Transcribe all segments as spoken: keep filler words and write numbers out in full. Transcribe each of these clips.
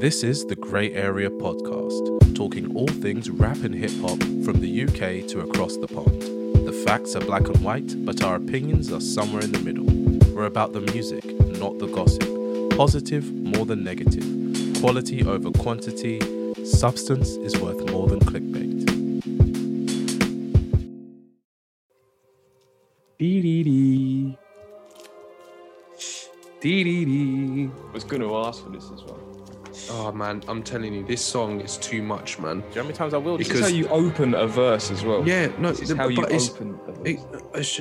This is the Grey Area Podcast, talking all things rap and hip-hop from the U K to across the pond. The facts are black and white, but our opinions are somewhere in the middle. We're about the music, not the gossip. Positive more than negative. Quality over quantity. Substance is worth more than clickbait. Dee-dee-dee. Dee-dee-dee. I was going to ask for this as well. Oh man, I'm telling you, this song is too much, man. Do you know how many times I will? Because this is how you open a verse as well. Yeah, no, this is the, how you open a verse. It, it's,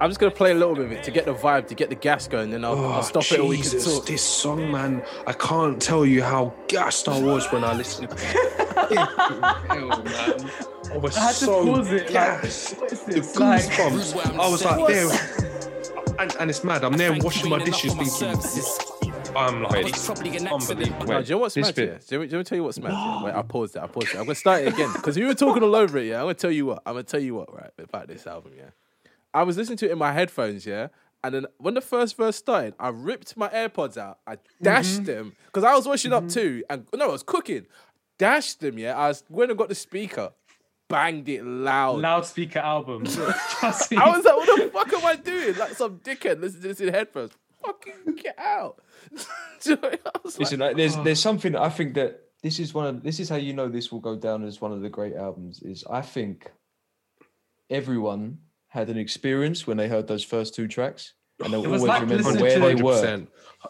I'm just gonna play a little bit of it to get the vibe, to get the gas going, then I'll, oh, I'll stop Jesus, it all we can talk. This song, man, I can't tell you how gassed I was when I listened to it. Hell, man. I was I had so to pause it, like, what is this? The goosebumps. Like, I was like, there. And, and it's mad. I'm there washing my dishes thinking, I'm like, it's probably an accident. Wait, no, do you know what's mad here? Do you, do you want to tell you what's mad here? Wait, I paused it, I paused it. I'm going to start it again, because we were talking all over it, yeah? I'm going to tell you what, I'm going to tell you what, right, about this album, yeah? I was listening to it in my headphones, yeah? And then when the first verse started, I ripped my AirPods out, I dashed mm-hmm. them, because I was washing mm-hmm. up too, and no, I was cooking. Dashed them, yeah? I was, went and got the speaker, banged it loud. Loudspeaker album. Trust me. I was like, what the fuck am I doing? Like some dickhead listening to this in headphones. Fucking get out! You know, listen, like, there's there's something I think that this is one of this is how you know this will go down as one of the great albums. Is I think everyone had an experience when they heard those first two tracks, and they'll always like remember where they were.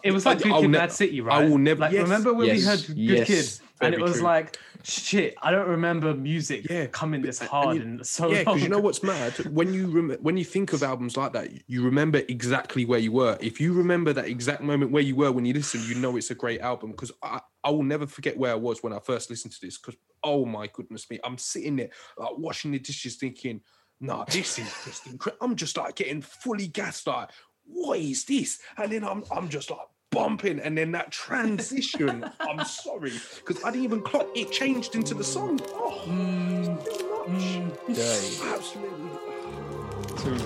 It was like I, Good Kid, ne- Mad City, right? I will never. Like, yes, remember when yes, we heard Good yes, Kid, and it was true. Like, shit, I don't remember music yeah, coming this hard and, you, and so yeah, long. Yeah, because you know what's mad? When you rem- when you think of albums like that, you remember exactly where you were. If you remember that exact moment where you were when you listen, you know it's a great album. Because I, I will never forget where I was when I first listened to this. Because, oh my goodness me, I'm sitting there like washing the dishes thinking, nah, this is just incredible. I'm just like getting fully gassed, like, what is this? And then I'm I'm just like bumping, and then that transition, I'm sorry, because I didn't even clock, it changed into the song. Oh, mm, it's too much. Mm, absolutely. Too much.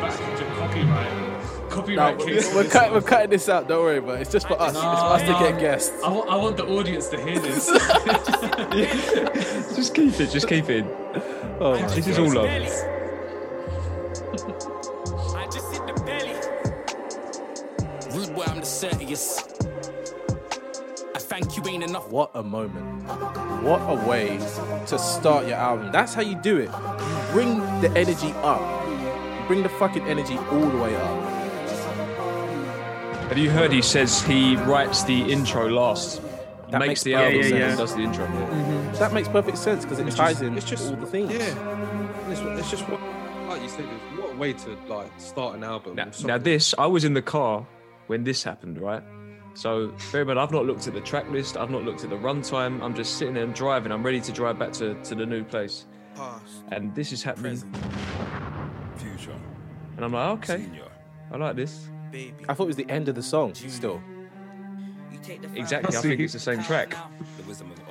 Back to copyright. Copyright no, we're, we're, cut, we're cutting this out, don't worry, but it's just for us. No, it's for us no. to get guests. I want, I want the audience to hear this. Just keep it, just keep it. Oh, this God. Is all love. I just hit the belly. Rude where I'm the serious. I thank you ain't enough. What a moment. What a way to start your album. That's how you do it. You bring the energy up. You bring the fucking energy all the way up. Have you heard he says he writes the intro last? That makes, makes the album yeah, yeah, yeah. and does the intro. Yeah. Mm-hmm. That makes perfect sense because it it's ties just, in it's just, all the things. Yeah. It's, it's just what, like you said, what a way to like start an album. Now, now this, I was in the car when this happened, right? So, very much, I've not looked at the track list. I've not looked at the runtime. I'm just sitting there and driving. I'm ready to drive back to, to the new place. Past, and this is happening. Present, future. And I'm like, okay, senior. I like this. Baby. I thought it was the end of the song, still. Exactly, I think it's the same track.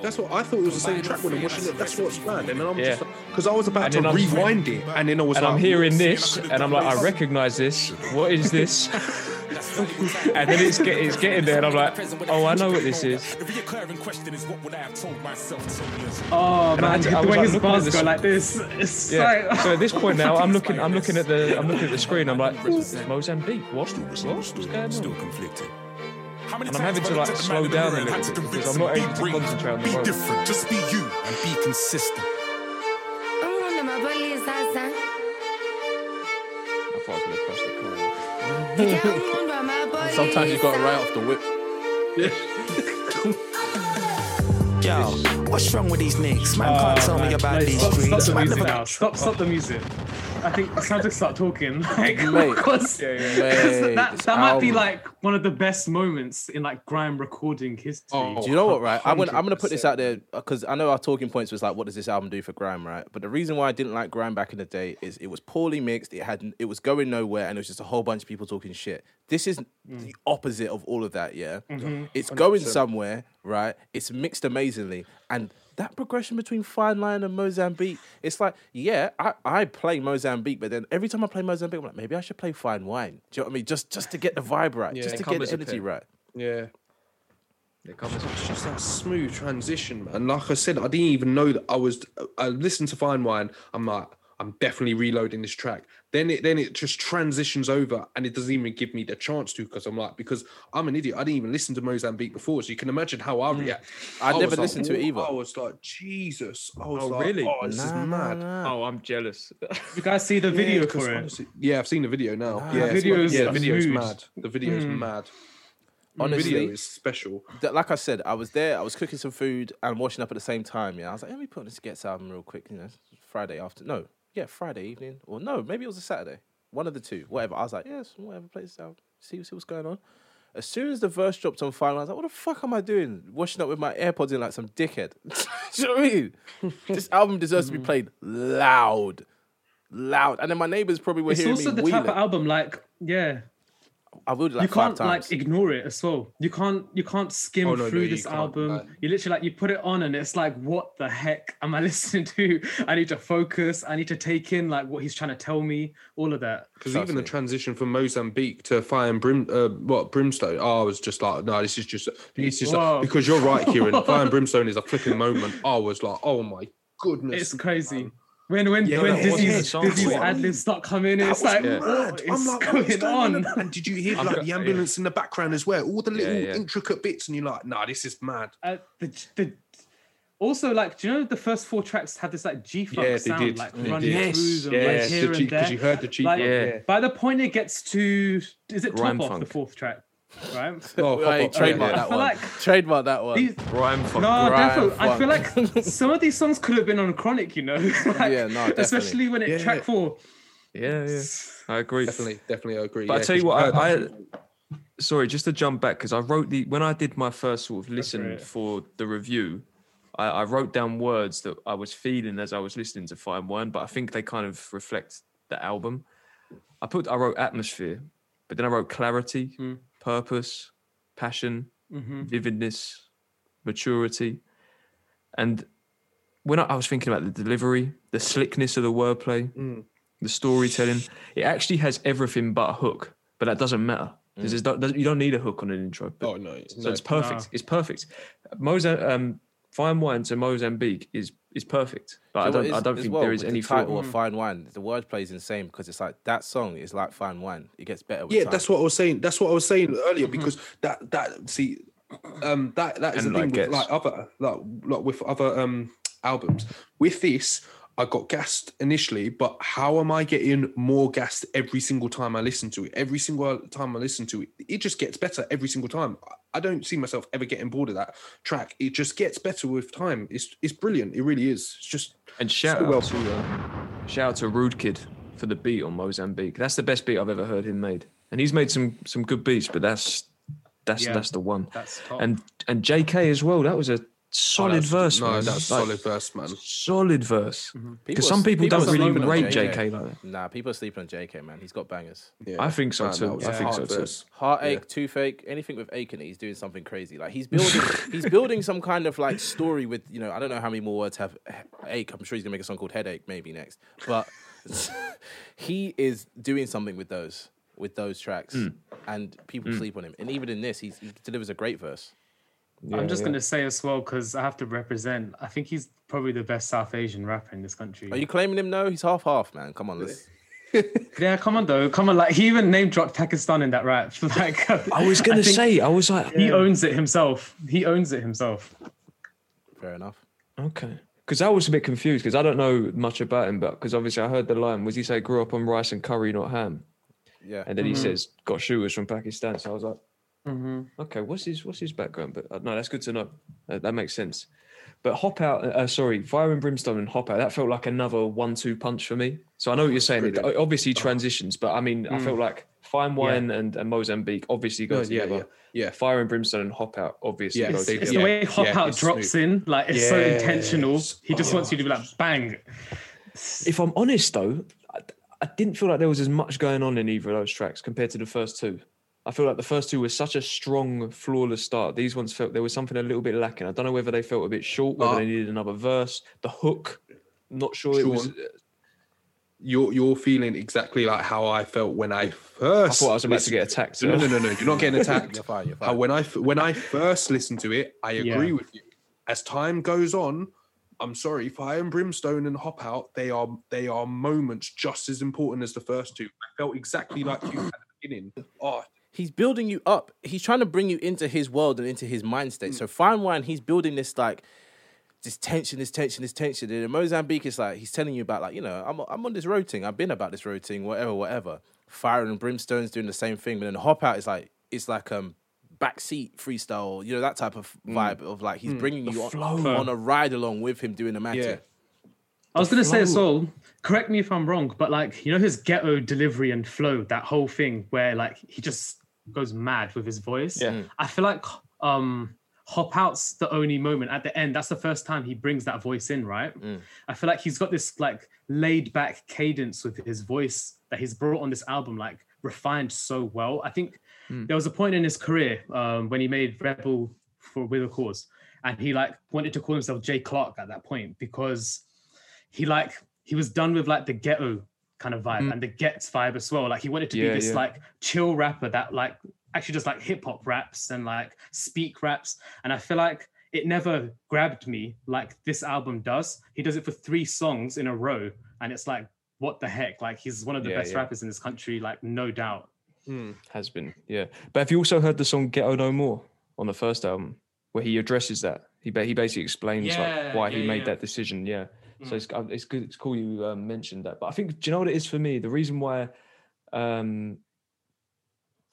That's what I thought it was the same track when I'm watching it. That's what's bad. And then I'm yeah. just because like, I was about to I'm rewind it, and then I was and like, I'm hearing this, and I'm like, I recognize this. What is this? And then it's, get, it's getting there, and I'm like, oh, I know what this is. Oh man, and I, I the way like, his bars go like this. It's yeah. like, so at this point now, I'm looking, I'm looking at the, I'm looking at the screen. I'm like, Mozambique. What? What's going on? Still conflicted. And I'm having to like slow down a little bit because I'm not able to concentrate on the world. Be different, just be you and be consistent. I thought I was going to crash the car. Sometimes you got to right off the whip. Yo, what's wrong with these nicks? Man can't tell me about these streets. Stop the music now. Stop, stop the music. I think it's time to start talking. Like, Mate. Cause, yeah, yeah. Mate, that that might be like one of the best moments in like grime recording history. Oh, do you know what, right? I'm gonna, I'm gonna put this out there because I know our talking points was like, what does this album do for grime, right? But the reason why I didn't like grime back in the day is it was poorly mixed, it had, it was going nowhere, and it was just a whole bunch of people talking shit. This is mm. the opposite of all of that, yeah? Mm-hmm. It's going one hundred percent somewhere, right? It's mixed amazingly, and that progression between Fine Wine and Mozambique, it's like, yeah, I, I play Mozambique, but then every time I play Mozambique, I'm like, maybe I should play Fine Wine. Do you know what I mean? Just just to get the vibe right, yeah, just to get the energy right. Yeah. It's just that smooth transition, man. Like I said, I didn't even know that I was... I listened to Fine Wine, I'm like, I'm definitely reloading this track. Then it then it just transitions over and it doesn't even give me the chance to, because I'm like, because I'm an idiot. I didn't even listen to Mozambique before, so you can imagine how I react. Mm. I, I never listened like, to it either. I was like, Jesus. I was oh, like, really? Oh, this nah, is mad. Nah, nah. Oh, I'm jealous. You guys see the video yeah, for it? Honestly, yeah, I've seen the video now. Nah. Yeah, the video is yeah, the video's mad. The video is mm. mad. Honestly, video is special. Th- like I said, I was there. I was cooking some food and washing up at the same time. Yeah, I was like, hey, let me put this Ghetts album real quick. You know, Friday after. No, yeah, Friday evening, or no, maybe it was a Saturday. One of the two, whatever. I was like, yes, whatever. Play this album. See, see what's going on. As soon as the verse dropped on Fine Wine, I was like, what the fuck am I doing? Washing up with my AirPods in like some dickhead. Do you know what I mean? This album deserves to be played loud, loud. And then my neighbors probably were it's hearing me. It's also the type of album, like, yeah. I would like you can't times. like ignore it as well. You can't you can't skim oh, no, through no, this album. Man. You literally like you put it on and it's like, what the heck am I listening to? I need to focus. I need to take in like what he's trying to tell me. All of that. Because even me. the transition from Mozambique to Fire and Brim, uh, what Brimstone? Oh, I was just like, no, this is just this is like, because you're right, Kieran. Fire and Brimstone is a flipping moment. I was like, oh my goodness, it's crazy. Man. When when yeah, when Dizzy's ad libs start coming in, that it's like, yeah. what is I'm like, going, going on? on? And did you hear like the ambulance yeah. in the background as well? All the little yeah, yeah. intricate bits, and you're like, nah, this is mad. Uh, the, the, also, like, do you know the first four tracks had this like G funk yeah, sound, did. like they running did. through yes. them, yes. like here the G, and there. Because you heard the G. Like, yeah. By the point it gets to, is it Top Off, the fourth track? Right. Oh, right, trademark, yeah. that like trademark that one. Trademark that one. Rhyme funk. No, Rhyme definitely. Funk. I feel like some of these songs could have been on Chronic, you know. like, yeah, no, especially when it yeah, track yeah. four. Yeah, yeah. I agree. Definitely, definitely I agree. But yeah, I tell you what, I, I sorry, just to jump back because I wrote the when I did my first sort of listen right. for the review, I, I wrote down words that I was feeling as I was listening to Fine Wine, but I think they kind of reflect the album. I put I wrote atmosphere, but then I wrote clarity. Hmm. Purpose, passion, mm-hmm. vividness, maturity. And when I, I was thinking about the delivery, the slickness of the wordplay, mm. the storytelling, it actually has everything but a hook, but that doesn't matter. Mm. There's, there's, you don't need a hook on an intro. But, oh, no. So no, it's perfect. No. It's perfect. Moza, um, Fine Wine to Mozambique is is perfect. Like, so I don't, is, I don't think well, there is any the title of Fine Wine. The wordplay is insane because it's like that song is like Fine Wine. It gets better with yeah, time. That's what I was saying. That's what I was saying earlier because that that see um, that that is and the like thing with like other like, like with other um, albums. With this, I got gassed initially, but how am I getting more gassed every single time I listen to it? Every single time I listen to it, it just gets better every single time. I don't see myself ever getting bored of that track. It just gets better with time. It's it's brilliant. It really is. It's just and shout so out well to uh, shout out to Rude Kid for the beat on Mozambique. That's the best beat I've ever heard him made, and he's made some some good beats, but that's that's yeah, that's the one. That's top. And and J K as well. That was a. Solid oh, that's, verse, no, man. That's like, solid verse, man. Solid verse. Because mm-hmm. some people, people don't really rate J K like that. Nah, people are sleeping on J K, man. He's got bangers. Yeah. I think so, man, too. Yeah. I think Heart so, verse. too. Heartache, yeah. toothache, anything with ache in it, he's doing something crazy. Like, he's building he's building some kind of, like, story with, you know, I don't know how many more words have ache. I'm sure he's going to make a song called Headache maybe next. But he is doing something with those, with those tracks. Mm. And people mm. sleep on him. And even in this, he's, he delivers a great verse. Yeah, I'm just yeah. going to say as well, because I have to represent, I think he's probably the best South Asian rapper in this country. Are you claiming him? No, he's half-half, man. Come on, let's... yeah, come on, though. Come on, like, he even name-dropped Pakistan in that rap. Like, I was going to say, I was like... He yeah. owns it himself. He owns it himself. Fair enough. Okay. Because I was a bit confused, because I don't know much about him, but because obviously I heard the line, was he say, grew up on rice and curry, not ham? Yeah. And then mm-hmm. he says, got shooters from Pakistan. So I was like... Mm-hmm. Okay, what's his what's his background? But uh, no, that's good to know. Uh, that makes sense. But Hop Out, uh, sorry, Fire and Brimstone and Hop Out. That felt like another one-two punch for me. So I know what you're saying. It obviously transitions, but I mean, mm. I felt like Fine Wine yeah. and, and Mozambique obviously go no, together. Yeah, yeah. yeah, Fire and Brimstone and Hop Out obviously. Yeah, go it's, together. It's the way Hop yeah, Out drops smooth. in. Like it's yeah. so intentional. He just oh, wants you to be like bang. If I'm honest though, I, I didn't feel like there was as much going on in either of those tracks compared to the first two. I feel like the first two were such a strong, flawless start. These ones felt there was something a little bit lacking. I don't know whether they felt a bit short, whether uh, they needed another verse. The hook, not sure Sean, it was... Uh, you're, you're feeling exactly like how I felt when I first... I thought I was about to get attacked. To no, no, no, no, you're not getting attacked. You're fine, you're fine. Uh, when, I, when I first listened to it, I agree yeah. with you. As time goes on, I'm sorry, Fire and Brimstone and Hop Out, they are, they are moments just as important as the first two. I felt exactly like you at the beginning. Oh, he's building you up. He's trying to bring you into his world and into his mind state. Mm. So Fine Wine, he's building this like this tension, this tension, this tension. And in Mozambique, it's like he's telling you about like, you know, I'm I'm on this road thing. I've been about this road thing, whatever, whatever. Fire and Brimstone's doing the same thing. But then Hop Out is like, it's like um backseat freestyle, you know, that type of vibe mm. of like he's mm. bringing the you on, on a ride along with him doing the matter. Yeah. I was going to say as well, correct me if I'm wrong, but like, you know, his ghetto delivery and flow, that whole thing where like he just goes mad with his voice. Yeah. I feel like um, Hop Out's the only moment at the end. That's the first time he brings that voice in, right? Mm. I feel like he's got this like laid back cadence with his voice that he's brought on this album, like refined so well. I think mm. there was a point in his career um, when he made Rebel for With a Cause, and he like wanted to call himself Jay Clark at that point because he like he was done with like the ghetto kind of vibe mm. and the Ghetts vibe as well. Like he wanted to yeah, be this yeah. like chill rapper that like actually just like hip hop raps and like speak raps. And I feel like it never grabbed me like this album does. He does it for three songs in a row, and it's like, what the heck? Like he's one of the yeah, best yeah. rappers in this country, like no doubt. Mm. Has been, yeah. But have you also heard the song Ghetto No More on the first album, where he addresses that? He he basically explains yeah, like why yeah, he made yeah. that decision. Yeah. So it's, it's good. It's cool you um, mentioned that. But I think, do you know what it is for me? The reason why, um,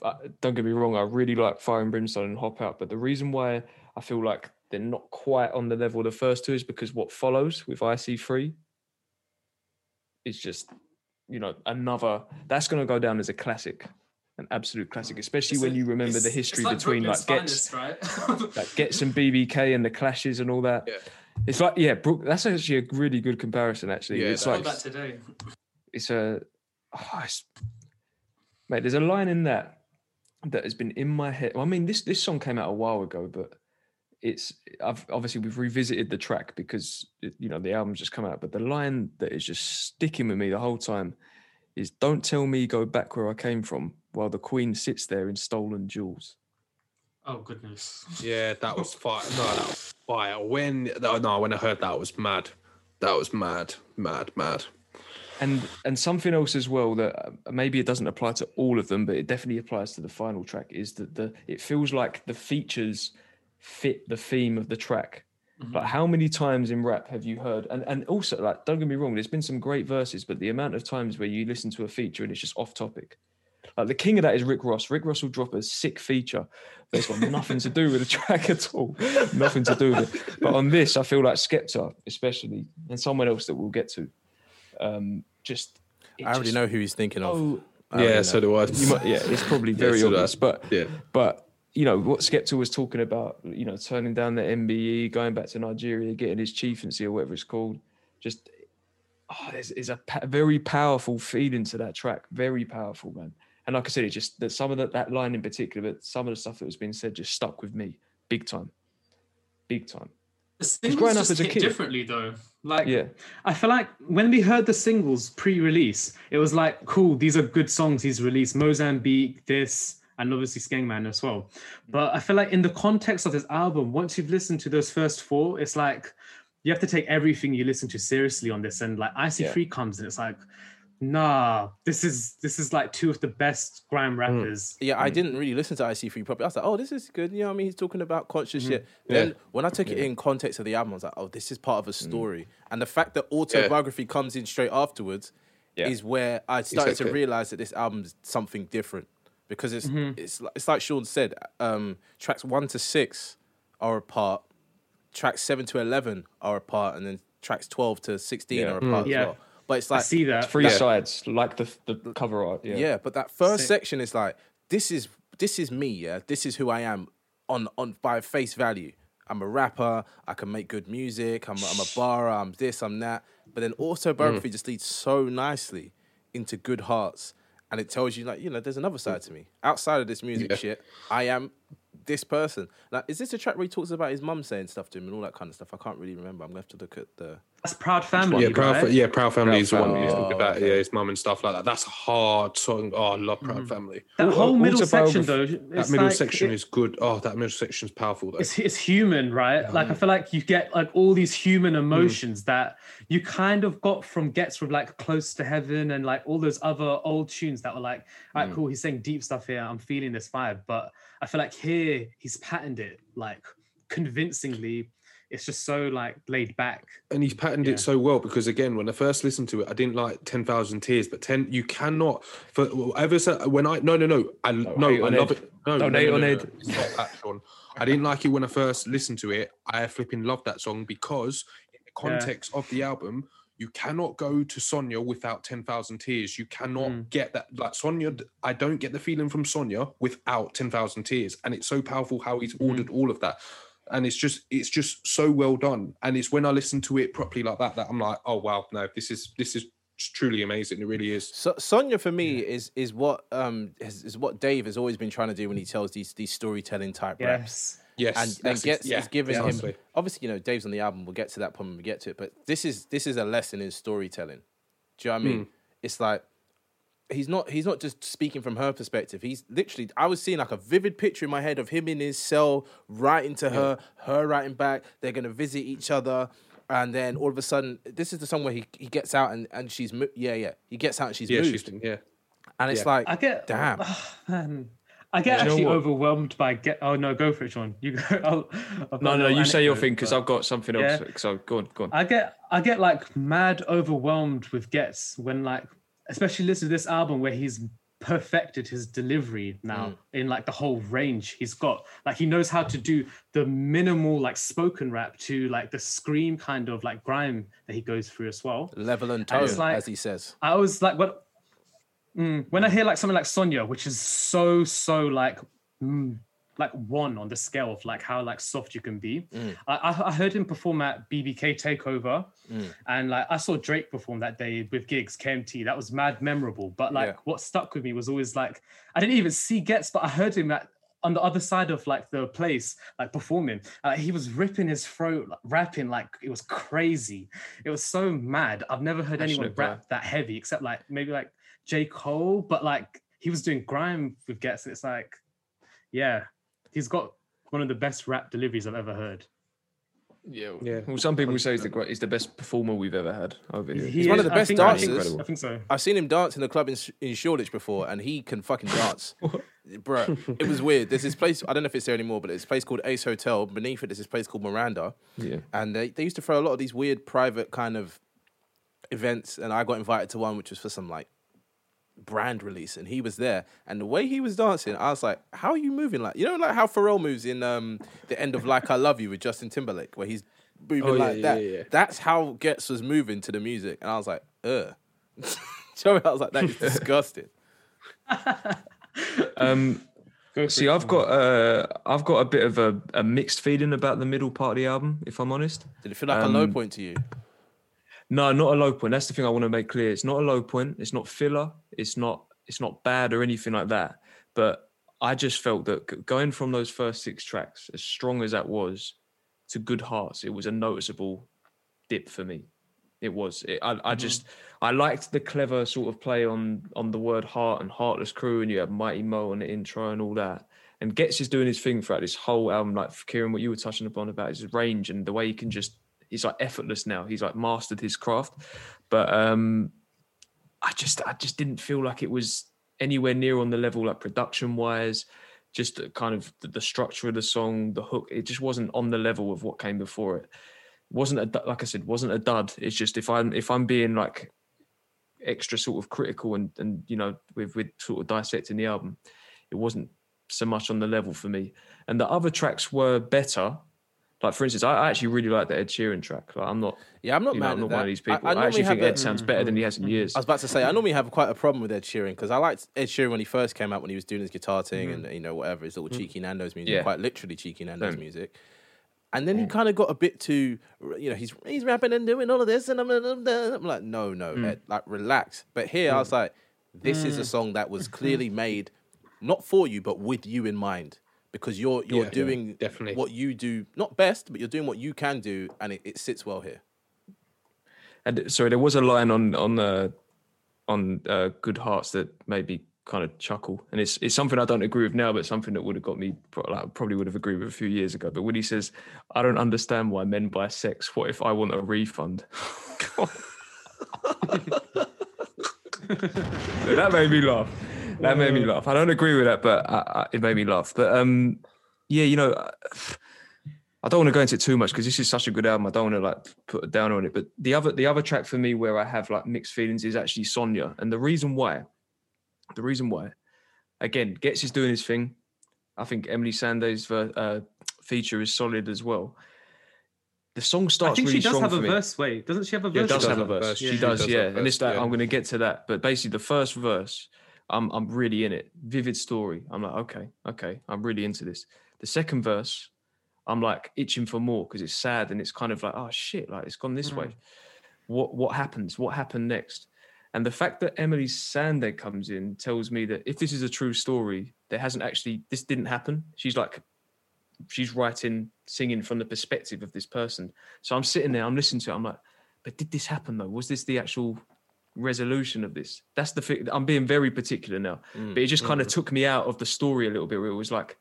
I, don't get me wrong, I really like Fire and Brimstone and Hop Out. But the reason why I feel like they're not quite on the level of the first two is because what follows with I C three is just, you know, another. That's going to go down as a classic, an absolute classic, especially it's when a, you remember the history like between Brooklyn's like Ghetts, right? like Ghetts and B B K and the Clashes and all that. Yeah. It's like, yeah, Brooke, that's actually a really good comparison, actually. Yeah, it's like, that today. It's a, oh, it's, mate, there's a line in that that has been in my head. Well, I mean, this, this song came out a while ago, but it's, I've obviously we've revisited the track because, it, you know, the album's just come out, but the line that is just sticking with me the whole time is, "Don't tell me go back where I came from while the Queen sits there in stolen jewels." Oh, goodness. Yeah, that was fire. No, that was fire. When, no, when I heard that, it was mad. That was mad, mad, mad. And and something else as well that maybe it doesn't apply to all of them, but it definitely applies to the final track, is that the it feels like the features fit the theme of the track. Mm-hmm. Like, how many times in rap have you heard? And, and also, like, don't get me wrong, there's been some great verses, but the amount of times where you listen to a feature and it's just off topic. Like the king of that is Rick Ross. Rick Ross will drop a sick feature, but it's got nothing to do with the track at all. Nothing to do with it. But on this, I feel like Skepta, especially, and someone else that we'll get to, um, just... I already just, know who he's thinking oh, of. Yeah, so do I. You might, yeah, it's probably very yeah, so obvious. But, yeah. but, you know, what Skepta was talking about, you know, turning down the M B E, going back to Nigeria, getting his chieftaincy or whatever it's called, just... Oh, there's, there's a pa- very powerful feeling to that track. Very powerful, man. And like I said, it just that some of the, that line in particular, but some of the stuff that was being said just stuck with me big time, big time. The singles just hit differently though. Like, yeah. I feel like when we heard the singles pre-release, it was like, cool, these are good songs he's released. Mozambique, this, and obviously Skengman as well. But I feel like in the context of this album, once you've listened to those first four, it's like you have to take everything you listen to seriously on this. And like I C three yeah. comes and it's like, nah, this is this is like two of the best grime rappers. Yeah, mm. I didn't really listen to I C three properly. I was like, oh, this is good. You know what I mean? He's talking about conscious mm. shit. Yeah. Then when I took yeah. it in context of the album, I was like, oh, this is part of a story. Mm. And the fact that autobiography yeah. comes in straight afterwards yeah. is where I started exactly. to realize that this album's something different. Because it's mm-hmm. it's it's like Sean said, um, tracks one to six are apart, tracks seven to eleven are apart, and then tracks twelve to sixteen yeah. are apart mm. as yeah. well. But it's like, I see that. It's three that, sides, like the the cover art. Yeah, yeah but that first Sick. section is like, this is this is me, yeah? This is who I am on on by face value. I'm a rapper, I can make good music, I'm, I'm a barer, I'm this, I'm that. But then autobiography mm. just leads so nicely into Good Hearts And it tells you, like, you know, there's another side to me. Outside of this music yeah. shit, I am this person. Like, is this a track where he talks about his mum saying stuff to him and all that kind of stuff? I can't really remember. I'm going to have to look at the... That's Proud Family, yeah, Proud, right? Yeah, Proud Family Proud is the one we talked about. Okay. Yeah, his mum and stuff like that. That's a hard song. Oh, I love Proud mm-hmm. Family. That whole middle section, though. That middle like, section it, is good. Oh, that middle section is powerful, though. It's, it's human, right? Yeah. Like, I feel like you get, like, all these human emotions mm. that you kind of got from Ghetts with, like, Close to Heaven and, like, all those other old tunes that were like, all right, mm. cool, he's saying deep stuff here. I'm feeling this vibe. But I feel like here he's patterned it, like, convincingly. It's just so, like, laid back. And he's patterned yeah. it so well because, again, when I first listened to it, I didn't like ten thousand Tears, but ten, you cannot, for ever so, when I, no, no, no, I, no, no I love Ed. it. No, no, no, no, on no, Ed. no, it's not that, Sean. I didn't like it when I first listened to it. I flipping loved that song because in the context yeah. of the album, you cannot go to Sonya without ten thousand Tears. You cannot mm. get that. Like Sonya, I don't get the feeling from Sonya without ten thousand Tears. And it's so powerful how he's ordered mm. all of that. And it's just it's just so well done. And it's when I listen to it properly like that that I'm like, oh wow, no, this is this is truly amazing. It really is. So, Sonya for me yeah. is is what um is, is what Dave has always been trying to do when he tells these these storytelling type yes. raps. Yes, and, and Ghetts yeah, is giving yeah, him honestly. Obviously, you know, Dave's on the album. We'll get to that point when we get to it. But this is this is a lesson in storytelling. Do you know what I mean? Mm. It's like. He's not. He's not just speaking from her perspective. He's literally. I was seeing like a vivid picture in my head of him in his cell, writing to yeah. her, her writing back. They're gonna visit each other, and then all of a sudden, this is the song where he, he gets out and, and she's mo- yeah yeah he gets out and she's yeah, moved she's, yeah, and it's yeah. like I get damn. Oh, man. I get you actually overwhelmed by get. Oh no, go for it, Sean. You go. I'll, I'll no, no, you say your thing because I've got something yeah. else. So go on, go on. I get I get like mad overwhelmed with Ghetts when like. Especially listen to this album where he's perfected his delivery now mm. in like the whole range he's got. Like he knows how to do the minimal like spoken rap to like the scream kind of like grime that he goes through as well. Level and tone, and like, as he says. I was like, what? Mm, when I hear like something like Sonya, which is so, so like, mm, like one on the scale of like how like soft you can be. Mm. I, I heard him perform at B B K Takeover mm. and like I saw Drake perform that day with gigs, K M T, that was mad memorable. But like yeah. what stuck with me was always like, I didn't even see Ghetts, but I heard him at, on the other side of like the place, like performing. Uh, he was ripping his throat, like, rapping like it was crazy. It was so mad. I've never heard I anyone rap that heavy except like maybe like J. Cole, but like he was doing grime with Ghetts. It's like, yeah. He's got one of the best rap deliveries I've ever heard. Yeah, yeah. Well, some people say he's the he's the best performer we've ever had. Over here. He he's is, one of the best I think, dancers. I think, I think so. I've seen him dance in a club in, in Shoreditch before, and he can fucking dance, bro. It was weird. There's this place I don't know if it's there anymore, but it's a place called Ace Hotel. Beneath it, there's this place called Miranda. Yeah, and they they used to throw a lot of these weird private kind of events, and I got invited to one, which was for some like. brand release, and he was there, and the way he was dancing, I was like, how are you moving? Like, you know, like how Pharrell moves in um the end of Like I Love You with Justin Timberlake, where he's moving oh, like yeah, that yeah, yeah. That's how Ghetts was moving to the music, and I was like, ugh. I was like, that is disgusting. um see I've got uh I've got a bit of a, a mixed feeling about the middle part of the album, if I'm honest. Did it feel like um, a low point to you? No, not a low point. That's the thing I want to make clear. It's not a low point. It's not filler. It's not it's not bad or anything like that. But I just felt that going from those first six tracks, as strong as that was, to Good Hearts, it was a noticeable dip for me. It was. It, I, I just, I liked the clever sort of play on on the word heart and Heartless Crew, and you have Mighty Mo on the intro and all that. And Ghetts is doing his thing throughout this whole album, like Kieran, what you were touching upon about his range and the way he can just, he's like effortless now. He's like mastered his craft. But um, I just I just didn't feel like it was anywhere near on the level, like production-wise, just kind of the structure of the song, the hook. It just wasn't on the level of what came before it. Wasn't a, like I said, wasn't a dud. It's just if I'm if I'm being like extra sort of critical and, and you know, with with sort of dissecting the album, it wasn't so much on the level for me. And the other tracks were better. Like, for instance, I actually really like the Ed Sheeran track. Like, I'm not, yeah, I'm not, mad know, I'm not at that. One of these people. I, I, I actually think a, Ed sounds better than he has in years. I was about to say, I normally have quite a problem with Ed Sheeran because I liked Ed Sheeran when he first came out, when he was doing his guitar thing mm. and, you know, whatever, his little mm. Cheeky Nando's music, yeah. quite literally Cheeky Nando's mm. music. And then he kind of got a bit too, you know, he's he's rapping and doing all of this and I'm, I'm like, no, no, mm. Ed, like, relax. But here, mm. I was like, This mm. is a song that was clearly made not for you, but with you in mind, because you're you're yeah, doing yeah, what you do, not best, but you're doing what you can do, and it, it sits well here. And sorry, there was a line on on the uh, on uh, Good Hearts that made me kind of chuckle, and it's it's something I don't agree with now, but something that would have got me like, probably would have agreed with a few years ago. But when he says, "I don't understand why men buy sex. What if I want a refund?" So that made me laugh. That made me laugh. I don't agree with that, but I, I, it made me laugh. But um, yeah, you know, I don't want to go into it too much because this is such a good album. I don't want to like put a downer on it. But the other the other track for me where I have like mixed feelings is actually Sonya, and the reason why, the reason why, again, Ghetts is doing his thing. I think Emily Sande's uh, feature is solid as well. The song starts really strong for me. I think she does have a verse, wait. Doesn't she have a verse? Yeah, does have a verse. She does, yeah. And it's that, I'm going to get to that. But basically, the first verse, I'm I'm really in it. Vivid story. I'm like, okay, okay. I'm really into this. The second verse, I'm like itching for more because it's sad and it's kind of like, oh shit, like it's gone this mm. way. What what happens? What happened next? And the fact that Emily Sande comes in tells me that if this is a true story, there hasn't actually, this didn't happen. She's like, she's writing, singing from the perspective of this person. So I'm sitting there, I'm listening to it. I'm like, but did this happen though? Was this the actual resolution of this? That's the thing. I'm being very particular now, mm, but it just mm. kind of took me out of the story a little bit where it was like,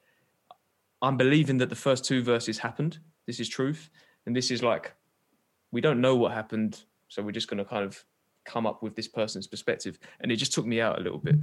I'm believing that the first two verses happened. This is truth. And this is like, we don't know what happened. So we're just going to kind of come up with this person's perspective. And it just took me out a little bit,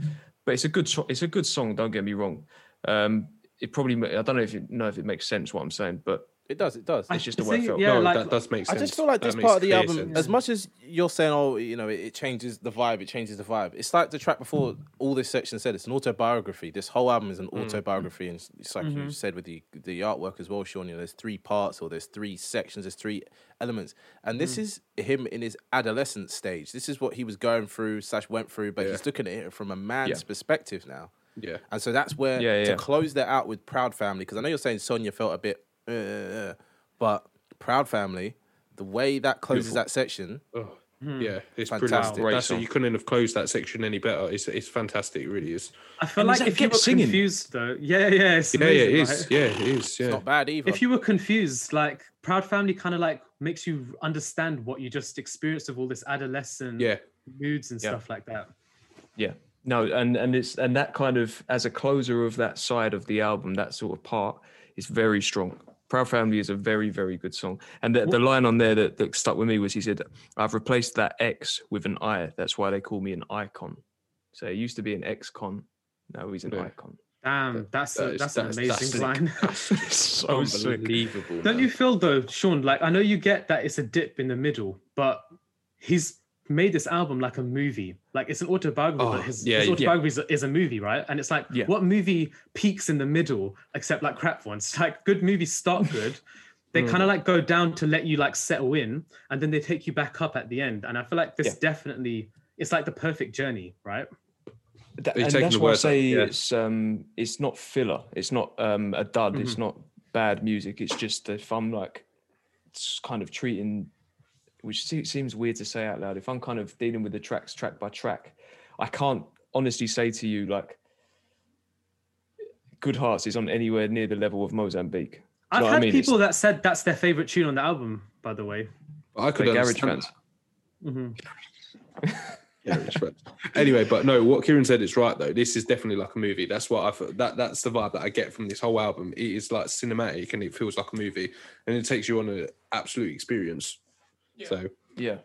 but it's a good, it's a good song. Don't get me wrong. Um, It probably, I don't know if you know if it makes sense what I'm saying, but it does, it does. It's just the way it felt. Yeah, no, like, that does make sense. I just feel like this part of the album, sense. as much as you're saying, oh, you know, it, it changes the vibe, it changes the vibe. It's like the track before all this section said, it's an autobiography. This whole album is an mm. autobiography. And it's like mm-hmm. you said with the, the artwork as well, Sean, you know, there's three parts or there's three sections, there's three elements. And this mm. is him in his adolescent stage. This is what he was going through slash went through, but yeah. he's looking at it from a man's yeah. perspective now. Yeah, and so that's where yeah, yeah. to close that out with Proud Family, because I know you're saying Sonya felt a bit, uh, but Proud Family, the way that closes Beautiful. that section, oh, yeah, it's fantastic. Brilliant. That's so you couldn't have closed that section any better. It's it's fantastic, it really is. I feel and like if you were singing? confused though, yeah, yeah, it's amazing, yeah, yeah, it is, right? yeah, it is, yeah, it's not bad either. If you were confused, like Proud Family, kind of like makes you understand what you just experienced of all this adolescent yeah. moods and yeah. stuff like that. Yeah. No, and, and it's and that kind of, as a closer of that side of the album, that sort of part is very strong. Proud Family is a very, very good song. And the, the line on there that, that stuck with me was he said, I've replaced that X with an I. That's why they call me an icon. So he used to be an ex-con. Now he's an yeah. icon. Damn, that's that a, is, that's that an amazing line. That's so unbelievable. Don't man. you feel though, Sean, like I know you get that it's a dip in the middle, but he's made this album like a movie, like it's an autobiography, oh, but his, yeah, his autobiography yeah. is, a, is a movie, right? And it's like, yeah. what movie peaks in the middle except like crap ones? Like good movies start good, they mm. kind of like go down to let you like settle in, and then they take you back up at the end. And I feel like this yeah. definitely, it's like the perfect journey, right? That, and that's why I say yeah. it's um, it's not filler, it's not um, a dud, mm-hmm. it's not bad music. It's just if I'm like kind of treating, which seems weird to say out loud. If I'm kind of dealing with the tracks track by track, I can't honestly say to you like Good Hearts is on anywhere near the level of Mozambique. I've had I mean? people it's, that said that's their favourite tune on the album, by the way. I could They're understand garage fans. Mm-hmm. Anyway, but no, what Kieran said is right though. This is definitely like a movie. That's what I that that's the vibe that I get from this whole album. It is like cinematic and it feels like a movie and it takes you on an absolute experience. Yeah. So yeah,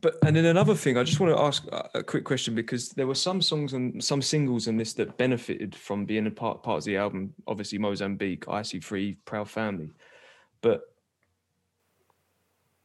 but and then another thing, I just want to ask a quick question because there were some songs and some singles in this that benefited from being a part part of the album. Obviously, Mozambique, I C three, Proud Family, but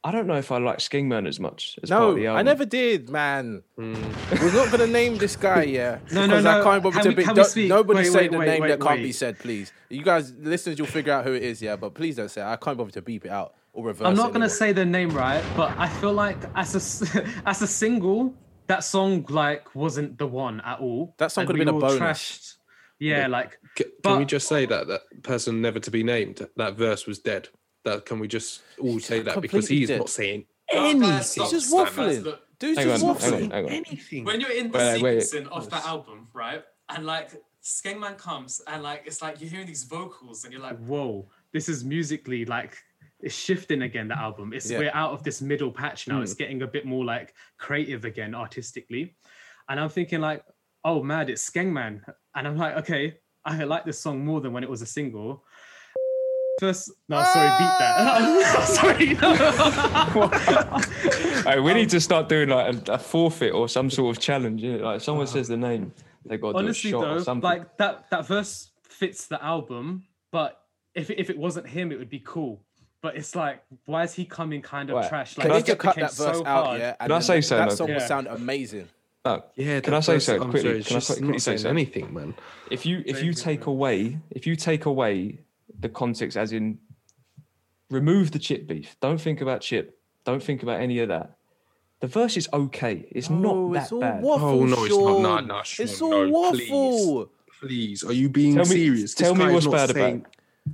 I don't know if I like Skengman as much as no, part of the album. I never did, man. Mm. We're not going to name this guy, yeah. no, no, no. I can't can we, can we speak? Nobody wait, say wait, the wait, name wait, that wait. can't be said, please. You guys, listeners, you'll figure out who it is, yeah. But please don't say it. I can't bother to beep it out. I'm not going to say the name right, but I feel like as a, as a single, that song like wasn't the one at all. That song could have been a bonus. Trashed. Yeah, yeah, like... Can, but, can we just say that that person never to be named, that verse was dead? That Can we just all say that? Because he's dead. not saying anything. He's just waffling. Dudes do waffling, anything. When you're in the wait, sequencing wait. of that album, right? And like Skengman comes and like it's like you're hearing these vocals and you're like, whoa, this is musically like it's shifting again, the album. It's yeah. we're out of this middle patch now. Mm. It's getting a bit more like creative again artistically. And I'm thinking like, oh mad, it's Skengman. And I'm like, okay, I like this song more than when it was a single. First, no, sorry, beat that. sorry. No. Hey, we um, need to start doing like a, a forfeit or some sort of challenge. You know? Like someone uh, says the name, they got to do a shot though, or something. Like that, that verse fits the album, but if if it wasn't him, it would be cool. But it's like, why is he coming kind of right. trash? Like, can I just cut that verse so out? Hard. Yeah, and can I say so? That song yeah. will sound amazing. No. Yeah, can I say so quickly? Sorry, can I quickly say so? Anything, man. If you if you take away if you take away the context, as in remove the chip beef, don't think about chip, don't think about any of that, the verse is okay. It's oh, not it's that bad waffle, oh no Sean. It's not nah, nah, Sean, it's all no, waffle please, please are you being tell serious me, tell me what's bad saying, about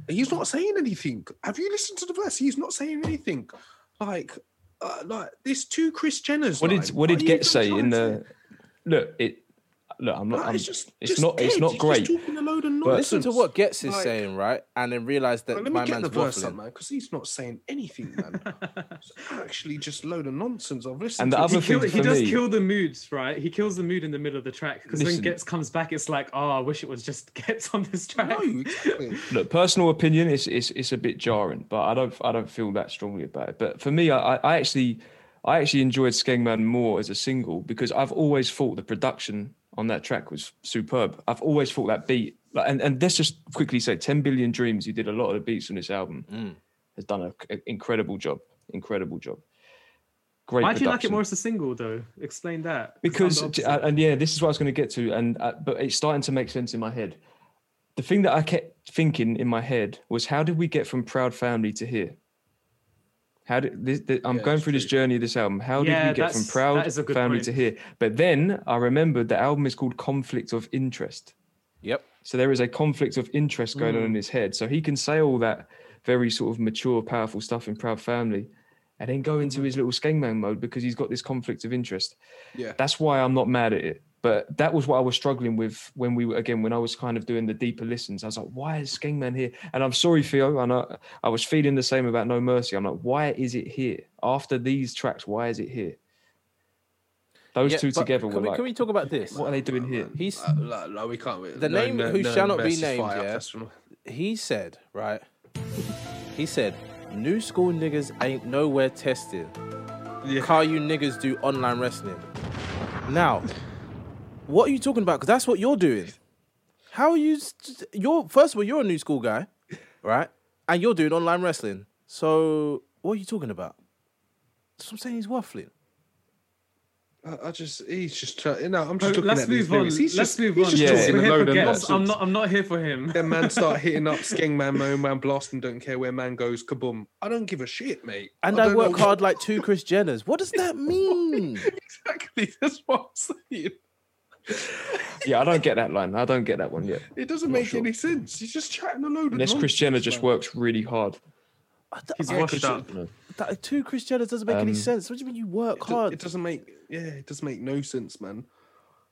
it. He's not saying anything. Have you listened to the verse? He's not saying anything. Like uh, like this two Kris Jenners what did, what did Ghetts say in the look it Look, I'm not. Nah, I'm, it's just, it's just not. Dead. It's not He's great. Just talking a load of nonsense. Listen to what Ghetts is like, saying, right, and then realize that my man's waffling, man, because he's not saying anything, man. It's actually just a load of nonsense. I've listened. And the to other it. thing, he, kill, he does me, kill the moods, right? He kills the mood in the middle of the track because when Ghetts comes back, it's like, oh, I wish it was just Ghetts on this track. No, exactly. Look, personal opinion is is it's a bit jarring, but I don't I don't feel that strongly about it. But for me, I I actually I actually enjoyed Skengman more as a single because I've always thought the production on that track was superb. I've always thought that beat, and, and let's just quickly say ten billion Dreams, who did a lot of the beats on this album, mm. has done an incredible job, incredible job. Great Why production. Do you like it more as a single though? Explain that. Because, and yeah, this is what I was going to get to, and uh, but it's starting to make sense in my head. The thing that I kept thinking in my head was, how did we get from Proud Family to here? How did this, this, I'm yeah, going through true. this journey of this album. How yeah, did we get from Proud Family point. to here? But then I remembered the album is called Conflict of Interest. Yep. So there is a conflict of interest going mm. on in his head. So he can say all that very sort of mature, powerful stuff in Proud Family and then go into his little Skengman mode because he's got this conflict of interest. Yeah. That's why I'm not mad at it. But that was what I was struggling with when we were, again, when I was kind of doing the deeper listens. I was like, why is Skengman here? And I'm sorry, Theo, and I, I was feeling the same about No Mercy. I'm like, why is it here? After these tracks, why is it here? Those yeah, two together were we, like... Can we talk about this? What are they doing here? He's uh, no, no, we can't... Wait. The no, name no, who no, shall not be named, yeah, from... he said, right? He said, new school niggas ain't nowhere tested. Yeah. How you niggas do online wrestling. Now... What are you talking about? Because that's what you're doing. How are you... St- you're First of all, you're a new school guy, right? And you're doing online wrestling. So what are you talking about? That's what I'm saying. He's waffling. I, I just... He's just... Try, you know, I'm just looking Let's at move on. Let's just, move on. Just yeah, talking a load of nonsense. I'm not, I'm not here for him. Then man start hitting up Skengman, Moan Man, Blast and don't care where man goes, kaboom. I don't give a shit, mate. And I, I work hard what... like two Kris Jenners. What does that mean? Exactly. That's what I'm saying. Yeah, I don't get that line. I don't get that one yet. It doesn't make sure. any sense. He's just chatting a load. Unless of Kris Jenner just man. works really hard. I d- He's I washed up. You know. That, two Kris Jenners doesn't make um, any sense. What do you mean you work it hard? Do, it doesn't make. Yeah, it doesn't make no sense, man.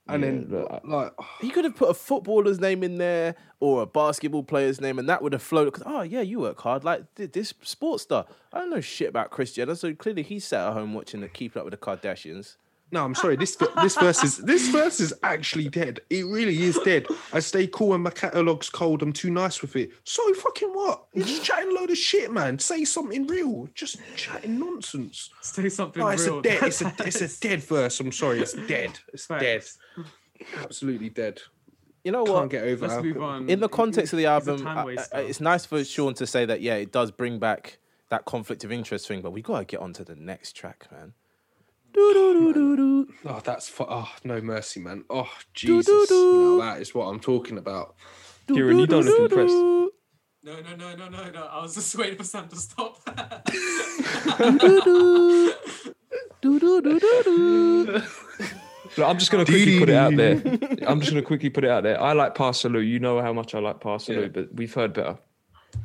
And yeah, then look, like oh. he could have put a footballer's name in there or a basketball player's name, and that would have floated. Cause, oh yeah, you work hard like this sports star. I don't know shit about Kris Jenner, so clearly he's sat at home watching the Keeping Up with the Kardashians. No, I'm sorry. This this verse is this verse is actually dead. It really is dead. I stay cool when my catalog's cold. I'm too nice with it. So fucking what? You're just chatting a load of shit, man. Say something real. Just chatting nonsense. Say something no, it's real. A dead, it's a it's a dead verse. I'm sorry. It's dead. It's Thanks. dead. Absolutely dead. You know what? Can't get over. Let's move on. In the context of the album, I, I, it's nice for Sean to say that. Yeah, it does bring back that conflict of interest thing. But we gotta get on to the next track, man. Do, do, do, do, do. Oh, that's fu- oh, No Mercy, man. Oh, Jesus. Do, do, do. Now that is what I'm talking about. Do, Kieran, do, you don't do, look do, impressed. No, no, no, no, no, no. I was just waiting for Sam to stop. do, do, do, do, do. Look, I'm just going to quickly put it out there. I'm just going to quickly put it out there. I like Pa Salieu. You know how much I like Pa Salieu, yeah. but we've heard better.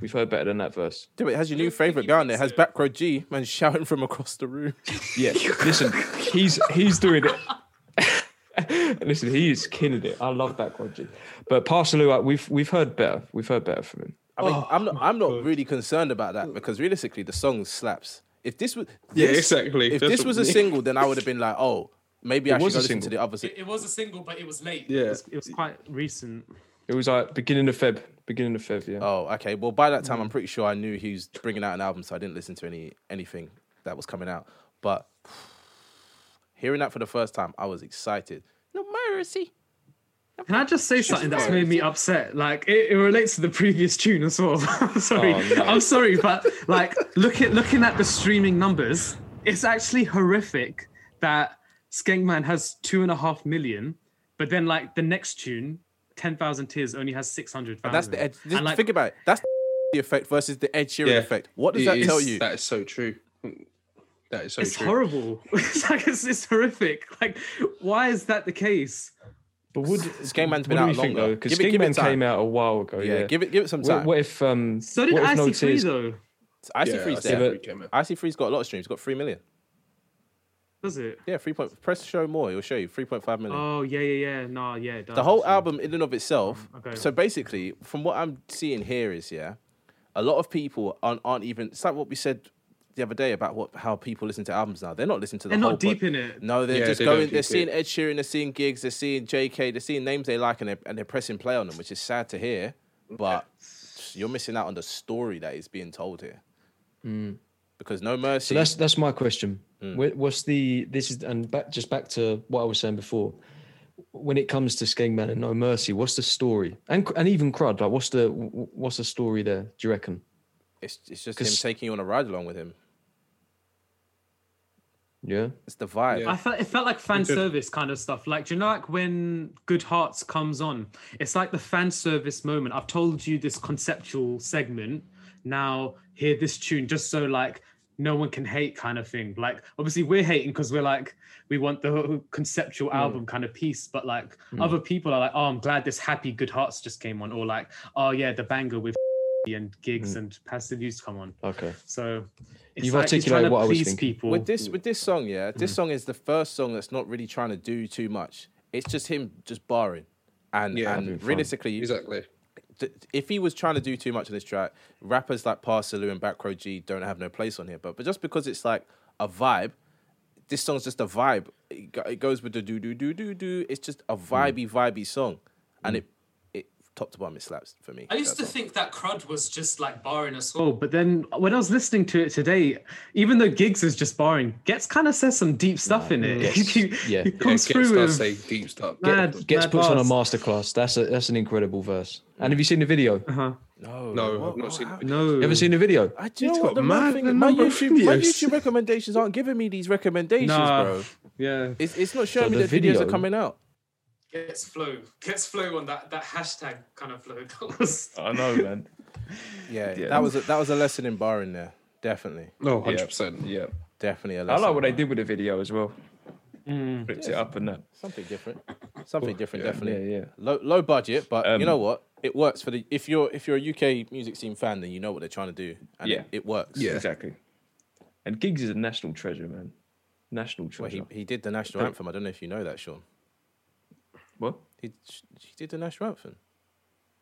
We've heard better than that verse. Dude, it has your new favourite guy on there. It has Backroad Gee, man, shouting from across the room. Yeah, listen, he's he's doing it. Listen, he is killing it. I love Backroad Gee. But Pa Salieu, we've we've heard better. We've heard better from him. I mean, oh, I'm not I'm not God. really concerned about that because realistically, the song slaps. If this was this, yeah, exactly. If That's this was a mean. single, then I would have been like, oh, maybe it I should go listen to the other. It, it was a single, but it was late. Yeah, it was, it was quite recent. It was like beginning of Feb. Beginning of Feb, yeah. Oh, okay. Well, by that time, I'm pretty sure I knew he was bringing out an album, so I didn't listen to any anything that was coming out. But hearing that for the first time, I was excited. No mercy. Can I just say something that's made me upset? Like, it, it relates to the previous tune as well. I'm sorry. Oh, no. I'm sorry, but, like, look at, looking at the streaming numbers, it's actually horrific that Skengman has two and a half million, but then, like, the next tune... ten thousand Tears only has six hundred thousand. That's the Ed, just like, think about it. That's the effect versus the Ed Sheeran yeah, effect. What does that is, tell you? That is so true. That is so it's true. It's horrible. It's like it's, it's horrific. Like, why is that the case? But would Skengman's been out longer? Because Skengman came out a while ago. Yeah, yeah. Give it, give it some time. What, what if? Um, so did I C three though. I C three's there. I C three's got a lot of streams. Got three million. Does it? Yeah, three point. Press show more. It'll show you three point five million. Oh yeah, yeah, yeah. No, yeah. It does. The whole so. album in and of itself. Um, okay. So basically, from what I'm seeing here is yeah, a lot of people aren't, aren't even. It's like what we said the other day about what how people listen to albums now. They're not listening to the. They're whole not deep po- in it. No, they're yeah, just they going. They're seeing Ed Sheeran. They're seeing gigs. They're seeing J K. They're seeing names they like, and they're, and they're pressing play on them, which is sad to hear. But you're missing out on the story that is being told here. Mm. Because No Mercy. So that's that's my question. Mm. What's the this is and back just back to what I was saying before. When it comes to Skengman and No Mercy, what's the story? And and even Crud, like what's the what's the story there? Do you reckon? It's it's just him taking you on a ride along with him. Yeah, it's the vibe. Yeah. I felt it felt like fan service kind of stuff. Like, do you know, like when Good Hearts comes on, it's like the fan service moment. I've told you this conceptual segment. Now hear this tune just so like no one can hate kind of thing. Like obviously we're hating because we're like we want the whole conceptual album mm. kind of piece, but like mm. other people are like, oh, I'm glad this happy Good Hearts just came on, or like, oh yeah, the banger with and gigs mm. and Pa Salieu's come on. Okay, so it's you've like articulated what I was thinking. People. With this with this song, yeah, this mm. song is the first song that's not really trying to do too much. It's just him just barring, and yeah, and realistically, exactly. If he was trying to do too much on this track, rappers like Pa Salieu and Backroad Gee don't have no place on here. But but just because it's like a vibe, this song's just a vibe. It, go, it goes with the do do do do do. It's just a vibey vibey song, and mm. it it top to bottom it slaps for me. I used to song. think that Crud was just like barring us all, but then when I was listening to it today, even though Gigs is just barring, Gets kind of says some deep stuff nah, in it. Gets, you, yeah, he comes yeah, through Gets with say deep stuff. Mad, Gets, Gets puts bars. on a masterclass. That's a that's an incredible verse. And have you seen the video? Uh-huh. No, no, what, I've not seen. The video. No, ever seen the video? I do. You know what, the mad thing, the my, YouTube, my YouTube recommendations aren't giving me these recommendations, nah. bro. Yeah, it's, it's not showing so me the video. Videos are coming out. Gets flow, Gets flow on that, that hashtag kind of flow. I know, man. Yeah, yeah, that was a, that was a lesson in barring there, definitely. No, one hundred percent Yeah, definitely a lesson. I like what they did with the video as well. Mm. Flipped yeah, it up and that. Something different. Something different, yeah, definitely. Yeah, yeah. Low, low budget, but um, you know what? It works for the if you're if you're a U K music scene fan, then you know what they're trying to do, and yeah. it, it works. Yeah, exactly. And Giggs is a national treasure, man. National treasure. Well, he he did the national um, anthem. I don't know if you know that, Sean. What? He he did the national anthem.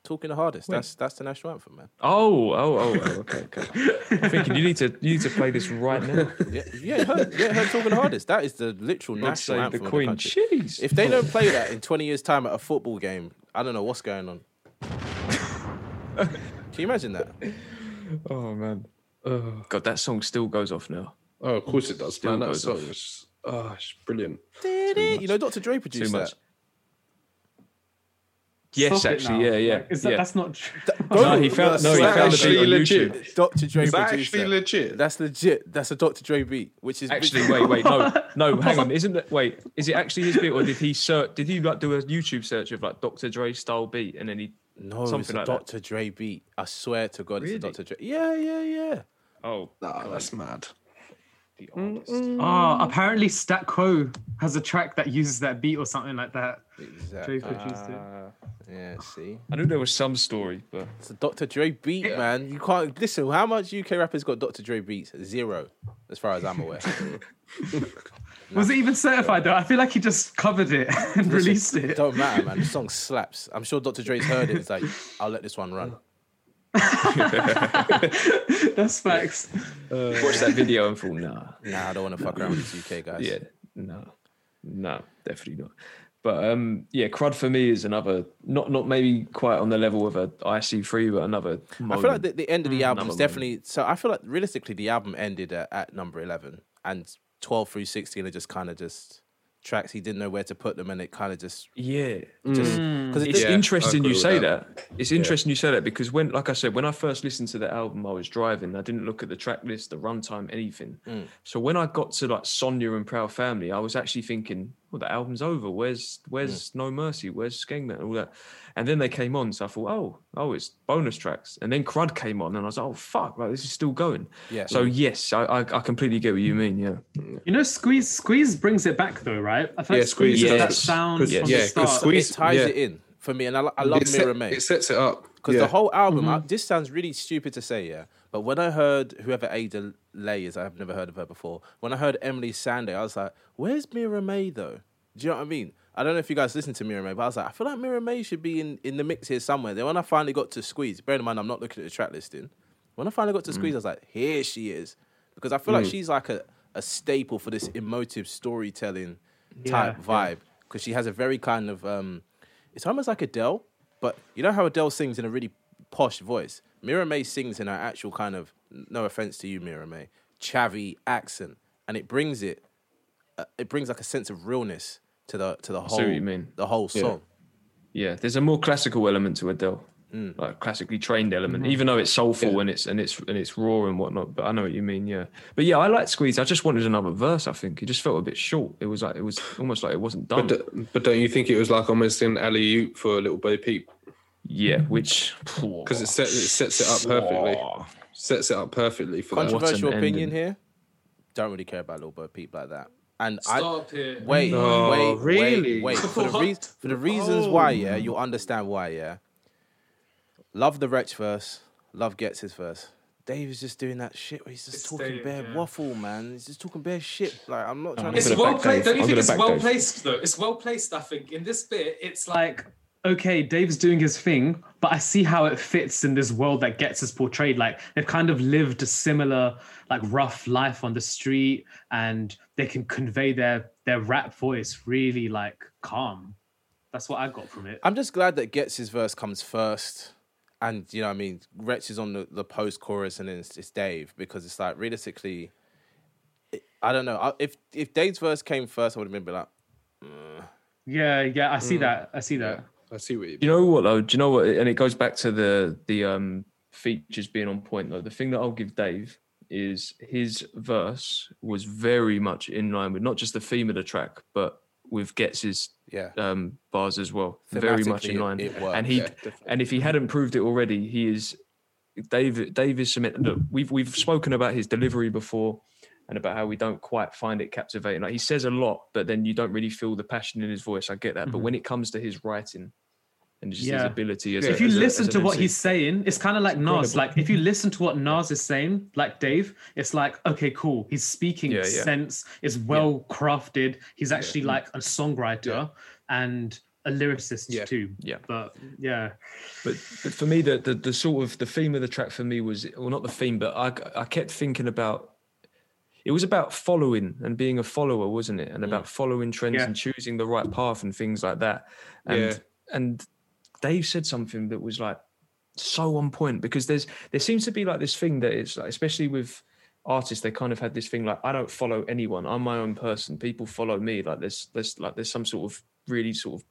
Talking the hardest. Wait. That's that's the national anthem, man. Oh, oh, oh, oh okay, okay. I'm thinking you need to you need to play this right now. Yeah, yeah, her, yeah, her talking the hardest. That is the literal God national anthem. The Queen. Of the country. Jeez. If they don't play that in twenty years' time at a football game, I don't know what's going on. Can you imagine that? Oh man, oh. God, that song still goes off now. Oh, of course it does. Still man, that goes song off. Is, oh, it's brilliant. Did it? You know, Doctor Dre produced that. Yes, Stop actually, yeah, yeah. Like, is that, yeah. That's not true. That, go, no, he found. No, he found actually the legit. Doctor Dre. Is that actually that. legit? That's legit. That's a Doctor Dre beat, which is actually. Wait, wait, no, no. Hang on. Isn't that? Wait, is it actually his beat, or did he search? Did he like do a YouTube search of like Doctor Dre style beat, and then he? No, Something it's a like Doctor That. Dre beat. I swear to God, really? It's a Doctor Dre. Yeah, yeah, yeah. Oh, nah, that's mad. the artist. Mm-mm. Oh, apparently Stat Quo has a track that uses that beat or something like that. Exactly. Dre produced uh, it. Yeah, see. I knew there was some story, but it's a Doctor Dre beat, yeah. man. You can't listen. How much U K rappers got Doctor Dre beats? Zero, as far as I'm aware. Was it even certified though? I feel like he just covered it and listen, released it. It don't matter, man. The song slaps. I'm sure Doctor Dre's heard it. It's like, I'll let this one run. That's facts. Uh, watch that video and fall, nah. Nah, I don't want to fuck around with this U K guys. Yeah, no. No, definitely not. But um, yeah, Crud for me is another, not not maybe quite on the level of a I C three, but another moment. I feel like the, the end of the album is definitely, moment. So I feel like realistically the album ended at, at number eleven and twelve through sixteen are just kind of just tracks he didn't know where to put them, and it kind of just yeah just, mm. it it's yeah, interesting you say that, that. it's interesting yeah. you say that because when like I said when I first listened to the album I was driving, I didn't look at the track list, the runtime, anything. mm. So when I got to like Sonya and Proud Family, I was actually thinking, well, the album's over, where's where's mm. No Mercy, where's Skengman and all that, and then they came on, so I thought oh oh it's bonus tracks, and then Crud came on and I was like, oh fuck, like this is still going. yeah so yeah. yes I, I I completely get what you mean. yeah you know Squeeze Squeeze brings it back though, right? I feel yeah, like Squeeze does that sound yeah, from yeah, the start. Squeeze, it ties yeah. it in for me, and I, I love Miraa May. It sets it up because yeah. the whole album mm-hmm. I, this sounds really stupid to say yeah but when I heard whoever Ada Lay is, I've never heard of her before. When I heard Emily Sande, I was like, where's Miraa May though? Do you know what I mean? I don't know if you guys listen to Miraa May, but I was like, I feel like Miraa May should be in, in the mix here somewhere. Then when I finally got to Squeeze, bear in mind I'm not looking at the track listing. When I finally got to Squeeze, mm. I was like, here she is. Because I feel mm. like she's like a, a staple for this emotive storytelling type yeah, vibe. Because yeah. she has a very kind of, um, it's almost like Adele, but you know how Adele sings in a really posh voice? Miraa May sings in her actual kind of, no offense to you, Miraa May, chavvy accent. And it brings it, uh, it brings like a sense of realness to the to the whole you mean. the whole song. Yeah. yeah, there's a more classical element to Adele, mm. like classically trained element. Mm-hmm. Even though it's soulful yeah. and it's and it's and it's raw and whatnot. But I know what you mean. Yeah, but yeah, I like Squeeze. I just wanted another verse. I think it just felt a bit short. It was like it was almost like it wasn't done. But, do, but don't you think it was like almost an alley-oop for Little Bo Peep? Yeah, which because it sets it sets it up perfectly. Sets it up perfectly for controversial that. opinion here. Don't really care about Little Bo Peep like that. And Stop I it. wait, no, wait, really? wait, wait. For the, re- for the reasons oh. why, yeah, you'll understand why, yeah. Love the Wretch verse, love Ghetts his verse. Dave is just doing that shit where he's just it's talking Dave, bare yeah. waffle, man. He's just talking bare shit. Like I'm not trying. I'm to... It's well placed. Don't you I'm think it's well Dave. placed though? It's well placed. I think in this bit, it's like, okay, Dave's doing his thing, but I see how it fits in this world that Ghetts is portrayed. Like they've kind of lived a similar, like rough life on the street, and they can convey their their rap voice really like calm. That's what I got from it. I'm just glad that Ghetts' verse comes first, and you know what I mean, Wretch is on the, the post chorus, and then it's, it's Dave, because it's like realistically, it, I don't know if if Dave's verse came first, I would have been like, mm. yeah, yeah, I see mm. that, I see that. Yeah. I see what you mean. You know what though? Do you know what? And it goes back to the the um, features being on point though. The thing that I'll give Dave is his verse was very much in line with not just the theme of the track, but with Ghetts' yeah. um, bars as well. Very much in line. It, it worked, and he yeah, and if he hadn't proved it already, he is Dave. Dave is cemented. Look, we've we've spoken about his delivery before. And about how we don't quite find it captivating. Like he says a lot, but then you don't really feel the passion in his voice. I get that, mm-hmm. but when it comes to his writing and just yeah. his ability, as yeah. a, if you as listen a, as to what M C, he's saying, it's kind of like Nas. Like if you listen to what Nas is saying, like Dave, it's like okay, cool. He's speaking yeah, yeah. sense. It's well yeah. crafted. He's actually yeah. like a songwriter yeah. and a lyricist yeah. too. Yeah, but yeah, but, but for me, the, the the sort of the theme of the track for me was well, not the theme, but I I kept thinking about. It was about following and being a follower, wasn't it? And about following trends yeah. and choosing the right path and things like that. And yeah. and Dave said something that was like so on point because there's there seems to be like this thing that it's like, especially with artists, they kind of had this thing like I don't follow anyone. I'm my own person. People follow me. Like there's there's like there's some sort of really sort of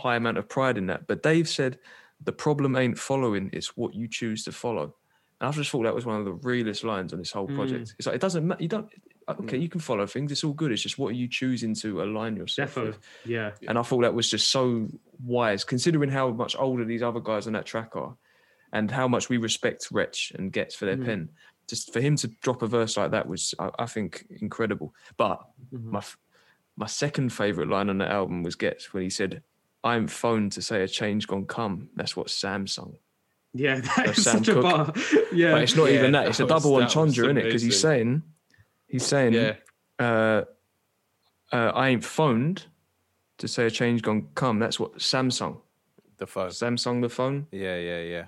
high amount of pride in that. But Dave said the problem ain't following; it's what you choose to follow. And I just thought that was one of the realest lines on this whole project. Mm. It's like, it doesn't matter. You don't, okay, you can follow things. It's all good. It's just what are you choosing to align yourself Defo. with? Yeah. And I thought that was just so wise, considering how much older these other guys on that track are and how much we respect Wretch and Ghetts for their mm. pen. just for him to drop a verse like that was, I, I think, incredible. But mm-hmm. my my second favourite line on the album was Ghetts when he said, "I'm phoned to say a change gone come. That's what Sam sung." Yeah, that is Sam such Cook. a bar. Yeah, but it's not yeah, even that. It's that a double was, entendre, isn't it? Because he's saying, he's saying, yeah. uh, uh, "I ain't phoned to say a change gone come." That's what Sam sung. The phone. Samsung the phone. Yeah, yeah, yeah.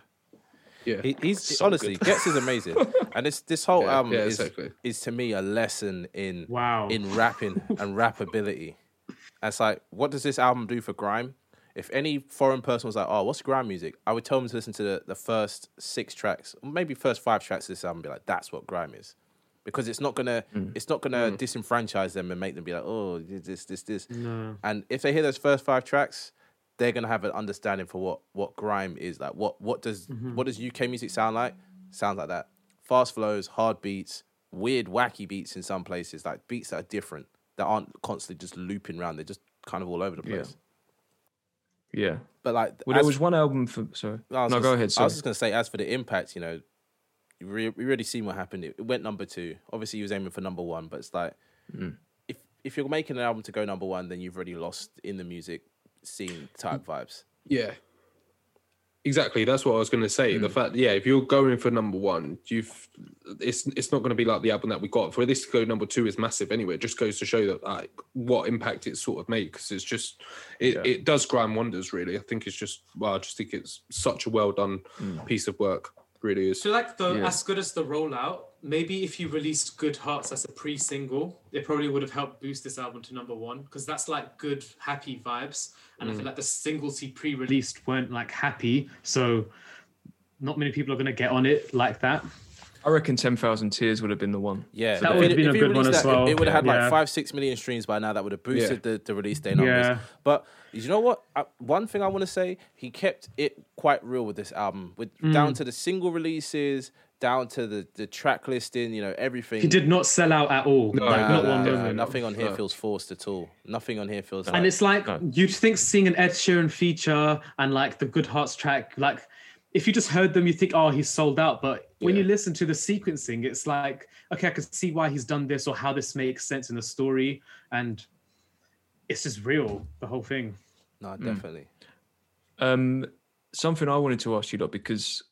Yeah. He, he's so honestly Ghetts is amazing. And this this whole yeah, album yeah, is, exactly. is to me a lesson in wow. in rapping and rappability. And it's like, what does this album do for grime? If any foreign person was like, "Oh, what's grime music?" I would tell them to listen to the, the first six tracks, maybe first five tracks of this album and be like, that's what grime is. Because it's not gonna mm. it's not gonna mm. disenfranchise them and make them be like, oh, this, this, this. No. And if they hear those first five tracks, they're gonna have an understanding for what, what grime is like. What what does mm-hmm. what does U K music sound like? Sounds like that. Fast flows, hard beats, weird, wacky beats in some places, like beats that are different, that aren't constantly just looping around. They're just kind of all over the place. Yeah. yeah. But like, well, there was one album for sorry. No, just, go ahead. Sorry. I was just gonna say, as for the impact, you know, you re- we already seen what happened. It went number two. Obviously, he was aiming for number one, but it's like mm. if if you're making an album to go number one, then you've already lost in the music scene type vibes. Yeah, exactly. That's what I was going to say. Mm. The fact, yeah, if you're going for number one, you've it's it's not going to be like the album that we got. For this to go number two is massive anyway. It just goes to show that like what impact it sort of makes. It's just it, yeah. it does grime wonders, really. I think it's just well, I just think it's such a well done mm. piece of work. Really is. So like the yeah. as good as the rollout. Maybe if you released Good Hearts as a pre-single, it probably would have helped boost this album to number one, because that's like good, happy vibes. And mm. I feel like the singles he pre-released weren't like happy, so not many people are going to get on it like that. I reckon ten thousand Tears would have been the one. Yeah, so that would have been a good one that, as well. It, it would have had yeah. like five, six million streams by now. That would have boosted yeah. the, the release day numbers. Yeah. But you know what? I, one thing I want to say, he kept it quite real with this album, with mm. down to the single releases, down to the, the track listing, you know, everything. He did not sell out at all. No, like, no, not no, one no, moment. No, nothing on here no. feels forced at all. Nothing on here feels. And like, it's like no. you'd think seeing an Ed Sheeran feature and like the Good Hearts track, like. If you just heard them, you think, oh, he's sold out. But when yeah. you listen to the sequencing, it's like, okay, I can see why he's done this or how this makes sense in the story. And it's just real, the whole thing. No, definitely. Mm. Um, something I wanted to ask you, lot, because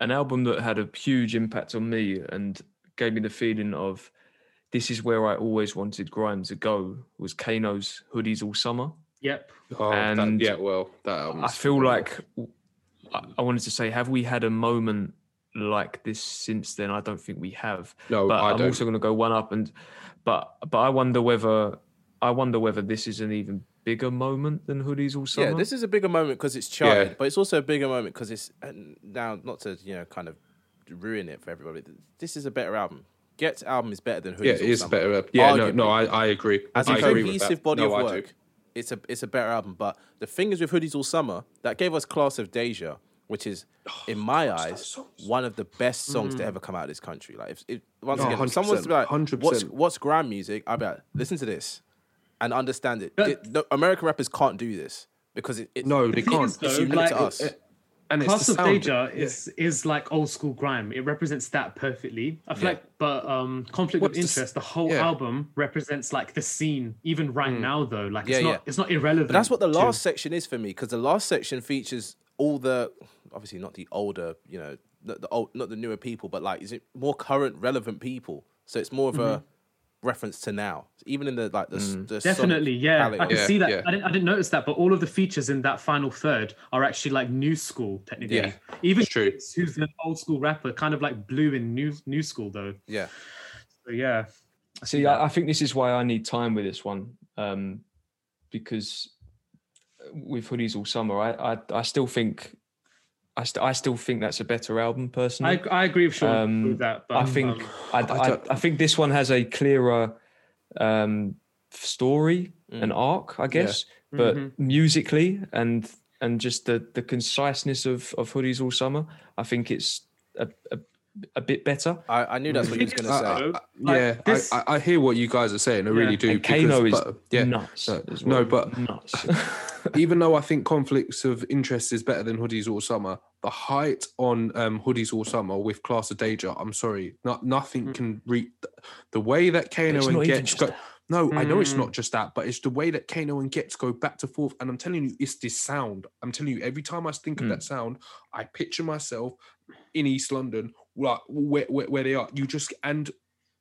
an album that had a huge impact on me and gave me the feeling of this is where I always wanted grime to go was Kano's Hoodies All Summer. Yep. Oh, and that, yeah, well, that album. I feel cool. like... I wanted to say, have we had a moment like this since then? I don't think we have. No, but I I'm don't. also going to go one up, and but but I wonder whether I wonder whether this is an even bigger moment than Hoodies All Summer. Yeah, this is a bigger moment because it's charted, yeah. but it's also a bigger moment because it's now not to you know kind of ruin it for everybody. This is a better album. Ghetts' album is better than Hoodies. Yeah, it All is Summer. better. Yeah, Arguably. no, no, I, I agree. As a I cohesive body no, of work. It's a it's a better album, but the thing is with Hoodies All Summer, that gave us Class of Deja, which is, oh, in my gosh, eyes, one of the best songs mm. to ever come out of this country. Like, if, if once no, again, if someone's like, one hundred percent what's what's grime music? I'd be like, listen to this and understand it. it no, American rappers can't do this because it, it no, they can't. Is, though, it's unique like, to us. It, it, and Class of Deja yeah. is is like old school grime. It represents that perfectly. I feel yeah. like, but um, Conflict What's of Interest, the, the whole yeah. album represents like the scene, even right mm. now though. Like yeah, it's not yeah. it's not irrelevant. But that's what the last to... section is for me, because the last section features all the obviously not the older, you know, the, the old, not the newer people, but like is it more current, relevant people. So it's more of mm-hmm. a reference to now, even in the like the, mm. the definitely yeah palette. I can yeah, see that yeah. I, didn't, I didn't notice that, but all of the features in that final third are actually like new school technically yeah, even true. Who's an old school rapper kind of like blue in new new school though yeah so yeah see yeah. I, I think this is why I need time with this one um because with Hoodies All Summer I I, I still think I, st- I still think that's a better album, personally. I, I agree with Sean um, with that. But, I think um, I, I, I, I think this one has a clearer um, story mm. and arc, I guess. Yeah. But mm-hmm. musically and and just the, the conciseness of, of Hoodies All Summer, I think it's a, a, a bit better. I, I knew that's what you were going to say. I, I, like yeah, this... I, I hear what you guys are saying. I yeah. really do. And Kano because, is but, yeah, nuts. No, well. no but nuts. Even though I think Conflicts of Interest is better than Hoodies All Summer, the height on um, Hoodies All Summer with Class of Deja, I'm sorry, not nothing mm. can reach the way that Kano and Ghetts go. No, mm. I know it's not just that, but it's the way that Kano and Ghetts go back to forth. And I'm telling you, it's this sound. I'm telling you, every time I think mm. of that sound, I picture myself in East London, like where, where, where they are. You just, and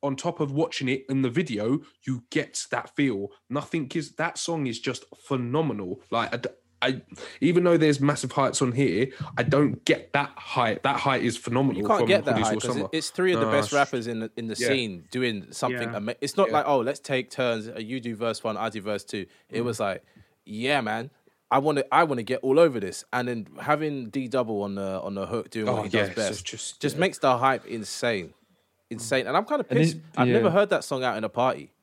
on top of watching it in the video, you get that feel. Nothing is, that song is just phenomenal. Like, I, I, even though there's massive heights on here, I don't get that height. That height is phenomenal. You can't from get that height because it, it's three of the uh, best rappers in the, in the yeah. scene doing something. Yeah. Ama- it's not yeah. like, oh, let's take turns. You do verse one, I do verse two. It mm. was like, yeah, man, I want to, I want to get all over this. And then having D Double on the on the hook doing oh, what he yeah, does best so just, just yeah. makes the hype insane, insane. And I'm kind of pissed. It, I've yeah. never heard that song out in a party.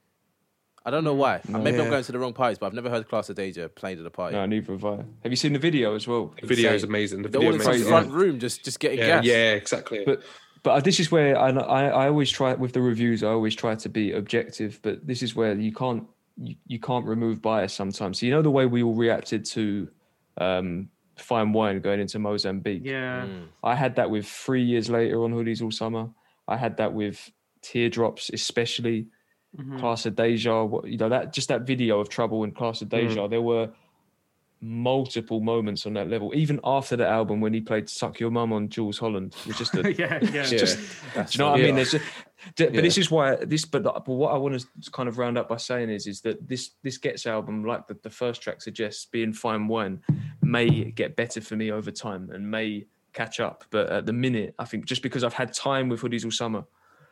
I don't know why. No, Maybe yeah. I'm going to the wrong parties, but I've never heard Class of Deja played at a party. No, neither have I. Have you seen the video as well? The video is amazing. The video is amazing. They're all in the front room just, just getting yeah. gas. Yeah, exactly. But but this is where I, I I always try, with the reviews, I always try to be objective, but this is where you can't you, you can't remove bias sometimes. So you know the way we all reacted to um, Fine Wine going into Mozambique? Yeah. Mm. I had that with Three Years Later on Hoodies All Summer. I had that with Teardrops especially. Mm-hmm. Class of Deja, you know, that just that video of Trouble and Class of Deja, mm. there were multiple moments on that level. Even after the album, when he played "Suck Your Mum" on Jules Holland, it was just a, yeah, yeah, just, yeah. Do you know what yeah. I mean? There's just, but yeah. this is why this. But, but what I want to kind of round up by saying is, is that this this Ghetts album, like the, the first track suggests, being Fine Wine, may get better for me over time and may catch up. But at the minute, I think just because I've had time with Hoodies All Summer.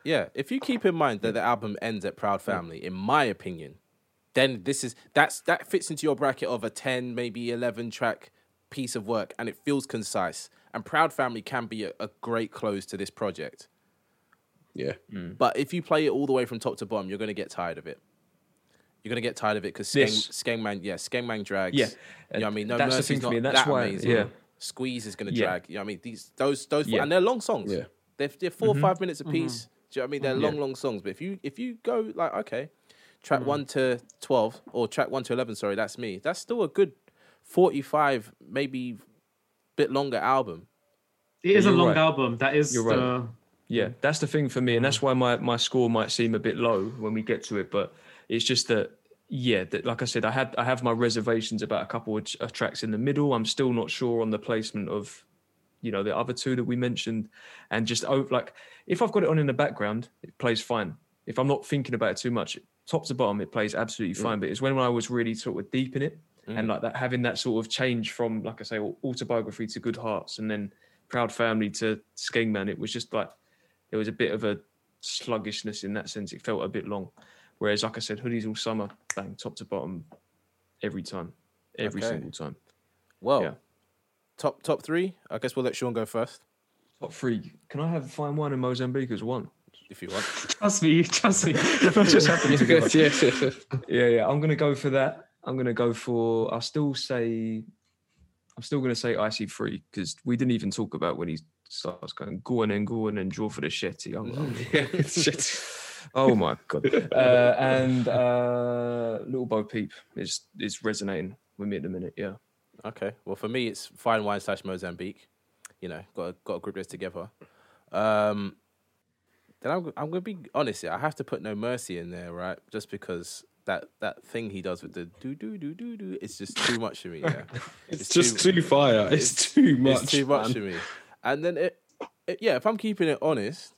Yeah, if you keep in mind that the album ends at Proud Family, in my opinion, then this is that's that fits into your bracket of a ten, maybe eleven track piece of work, and it feels concise. And Proud Family can be a, a great close to this project. Yeah. Mm. But if you play it all the way from top to bottom, you're going to get tired of it. You're going to get tired of it because Skeng, Skengman, yeah, Skengman drags. Yeah. You know what I mean? No Mercy's the thing for me. That's that why, amazing. Yeah. Squeeze is going to drag. Yeah. You know what I mean? These, those, those, yeah. and they're long songs. Yeah. They're, they're four mm-hmm. or five minutes a piece. Mm-hmm. Do you know what I mean? They're long, yeah. long songs. But if you if you go like, okay, track mm-hmm. one to twelve or track one to eleven, sorry, that's me. That's still a good forty-five, maybe bit longer album. It is a long right. album. That is. You're right. The... Yeah, that's the thing for me, and that's why my, my score might seem a bit low when we get to it. But it's just that, yeah, that like I said, I had I have my reservations about a couple of tracks in the middle. I'm still not sure on the placement of. You know, the other two that we mentioned, and just oh, like if I've got it on in the background, it plays fine. If I'm not thinking about it too much, top to bottom, it plays absolutely fine. Mm. But it's when I was really sort of deep in it mm. and like that, having that sort of change from, like I say, Autobiography to Good Hearts and then Proud Family to Skengman, it was just like there was a bit of a sluggishness in that sense. It felt a bit long. Whereas, like I said, Hoodies All Summer, bang, top to bottom, every time, every okay. single time. Well. Yeah. Top top three? I guess we'll let Sean go first. Top three. Can I have Fine Wine in Mozambique as one? If you want. Trust me, trust me. Just happened to go. Yeah, yeah, yeah. yeah. I'm going to go for that. I'm going to go for, I'll still say, I'm still going to say I C three because we didn't even talk about when he starts going, go on and go on and draw for the shetty. I'm, I'm, yeah, shit. Oh my God. Uh, and uh, Little Bo Peep is, is resonating with me at the minute, yeah. Okay, well, for me, it's Fine Wine slash Mozambique. You know, got to, got to group this together. Um, then I'm I'm gonna be honest here. I have to put No Mercy in there, right? Just because that, that thing he does with the do do do do do, it's just too much for me. Yeah, it's, it's just too, too fire. It's, it's too much. It's too much for me. And then it, it, yeah. If I'm keeping it honest,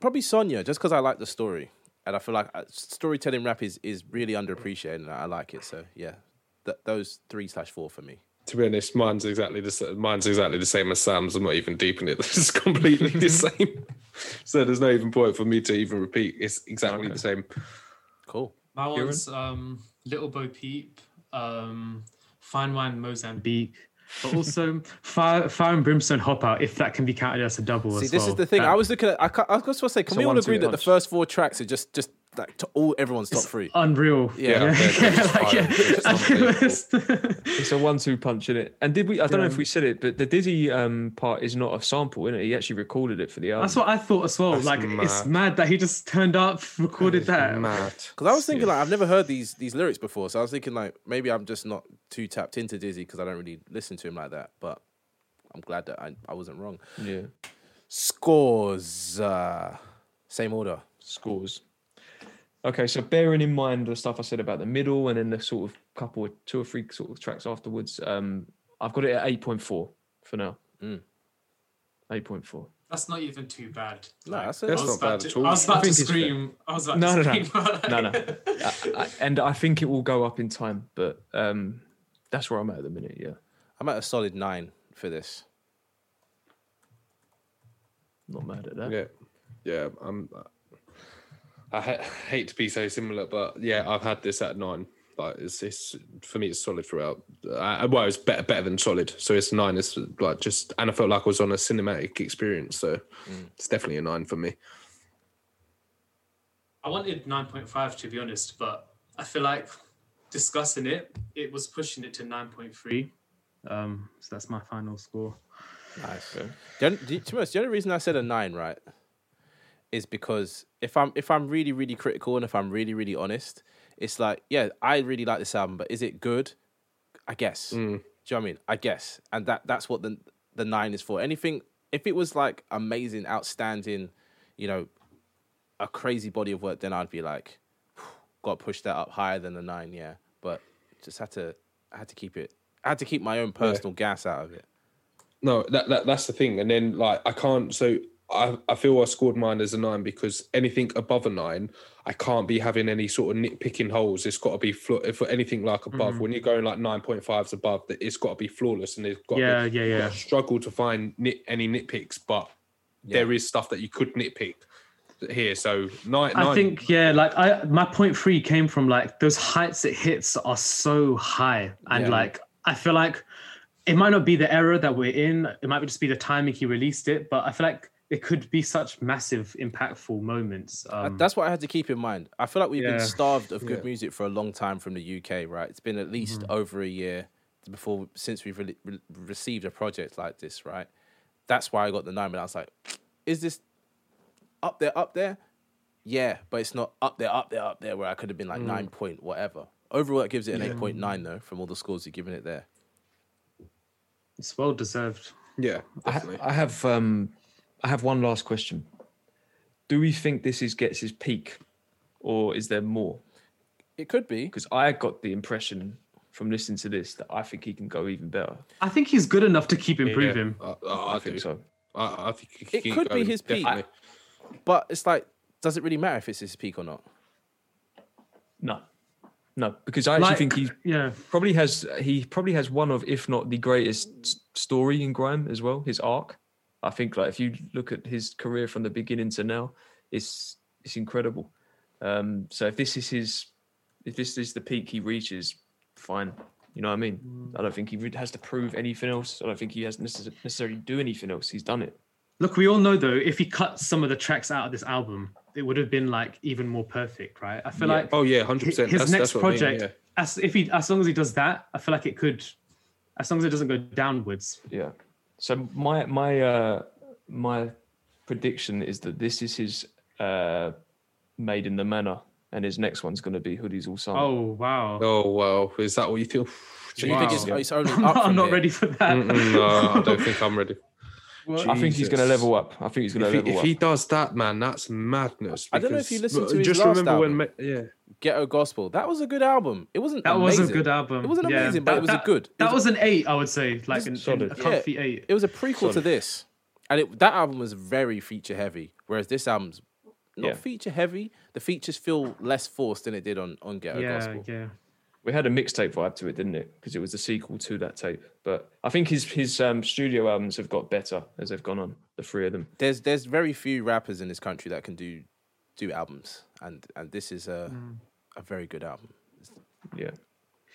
probably Sonya, just because I like the story and I feel like storytelling rap is is really underappreciated, and I like it. So yeah. Th- those three slash four for me. To be honest, mine's exactly the mine's exactly the same as Sam's. I'm not even deep in it. It's completely the same. So there's no even point for me to even repeat. It's exactly okay. the same. Cool. My one's um, Little Bo Peep, um, Fine Wine Mozambique, but also Fire, Fire and Brimstone Hop Out, if that can be counted as a double. See, as this well. Is the thing. Um, I was looking at. I, I was going to say, can so we all agree that lunch. The first four tracks are just just. Like to all everyone's top it's three, unreal. Yeah, it's a one-two punch in it. And did we? I don't yeah. know if we said it, but the Dizzee um, part is not a sample, isn't it? He actually recorded it for the album. That's what I thought as well. That's like mad. It's mad that he just turned up, recorded that. Mad. Because I was thinking yeah. like I've never heard these these lyrics before, so I was thinking like maybe I'm just not too tapped into Dizzee because I don't really listen to him like that. But I'm glad that I, I wasn't wrong. Yeah. Scores. Uh, same order. Scores. Okay, so bearing in mind the stuff I said about the middle and then the sort of couple of two or three sort of tracks afterwards, um, I've got it at eight point four for now. Mm. eight point four. That's not even too bad. No, that's, that's not bad to, at all. I was about I to scream. I was about no, to no, scream. No, no, no. I, I, and I think it will go up in time, but um, that's where I'm at at the minute, yeah. I'm at a solid nine for this. Not mad at that. Yeah, yeah. I'm. I ha- hate to be so similar, but yeah, I've had this at nine. Like it's, it's for me, it's solid throughout. I, well, it's better, better than solid. So it's nine. It's like just, and I felt like I was on a cinematic experience. So mm. it's definitely a nine for me. I wanted nine point five to be honest, but I feel like discussing it, it was pushing it to nine point three. Um, so that's my final score. Nice. The only, the, to be honest, the only reason I said a nine, right, is because if I'm if I'm really really critical and if I'm really really honest, it's like, yeah, I really like this album, but is it good? I guess. Mm. Do you know what I mean? I guess, and that that's what the the nine is for. Anything if it was like amazing, outstanding, you know, a crazy body of work, then I'd be like, got to push that up higher than the nine, yeah. But just had to I had to keep it. I had to keep my own personal yeah. gas out of it. No, that, that that's the thing. And then, like, I can't... So I, I feel I scored mine as a nine because anything above a nine, I can't be having any sort of nitpicking holes. It's got to be... Fla- for anything, like, above. Mm-hmm. When you're going, like, nine point fives above, it's got to be flawless. And it's got yeah, to be, yeah, yeah. Like, struggle to find nit- any nitpicks, but yeah. there is stuff that you could nitpick here. So nine... I nine. think, yeah, like, I my point three came from, like, those heights it hits are so high. And, yeah. like, I feel like... It might not be the era that we're in. It might just be the timing he released it. But I feel like it could be such massive, impactful moments. Um, That's what I had to keep in mind. I feel like we've yeah. been starved of good yeah. music for a long time from the U K, right? It's been at least mm. over a year before since we've re- re- received a project like this, right? That's why I got the nine. And I was like, is this up there, up there? Yeah, but it's not up there, up there, up there, where I could have been like mm. nine point whatever. Overall, it gives it an yeah. eight point nine, though, from all the scores you've given it there. It's well deserved. Yeah, definitely. I, I have um, I have one last question. Do we think this is Ghetts' peak, or is there more? It could be, because I got the impression from listening to this that I think he can go even better. I think he's good enough to keep improving. Yeah, yeah. I, I, I, I think do. so. I, I think he can it could going, be his peak, I, but it's like, does it really matter if it's his peak or not? No. No, because I actually like, think he yeah. probably has he probably has one of, if not the greatest story in grime as well. His arc, I think, like if you look at his career from the beginning to now, it's it's incredible. Um, so if this is his, if this is the peak he reaches, fine. You know what I mean? I don't think he has to prove anything else. I don't think he has necess- necessarily do anything else. He's done it. Look, we all know though, if he cuts some of the tracks out of this album, it would have been like even more perfect, right? I feel yeah. like oh yeah, hundred percent. His that's, next that's what project, I mean, yeah. as if he, as long as he does that, I feel like it could, as long as it doesn't go downwards. Yeah. So my my uh, my prediction is that this is his uh, Made in the Manor, and his next one's going to be Hoodies All Summer. Oh wow! Oh wow! Is that what you feel? So wow. you think it's, it's only up? I'm not, I'm not ready for that. Mm-mm, no, I don't think I'm ready. Well, I think he's going to level up. I think he's going to level he, if up. If he does that, man, that's madness. I don't know if you listened to his just last remember album, when, yeah. Ghetto Gospel. That was a good album. It wasn't That amazing. was a good album. It wasn't yeah. amazing, that, but it was that, a good... That was, was an eight, I would say. Like an, solid. A comfy yeah, eight. It was a prequel solid. to this. And it, that album was very feature-heavy, whereas this album's not yeah. feature-heavy. The features feel less forced than it did on, on Ghetto yeah, Gospel. Yeah, yeah. We had a mixtape vibe to it, didn't it? Because it was the sequel to that tape. But I think his his um, studio albums have got better as they've gone on, the three of them. There's there's very few rappers in this country that can do do albums, and and this is a mm. a very good album. Yeah,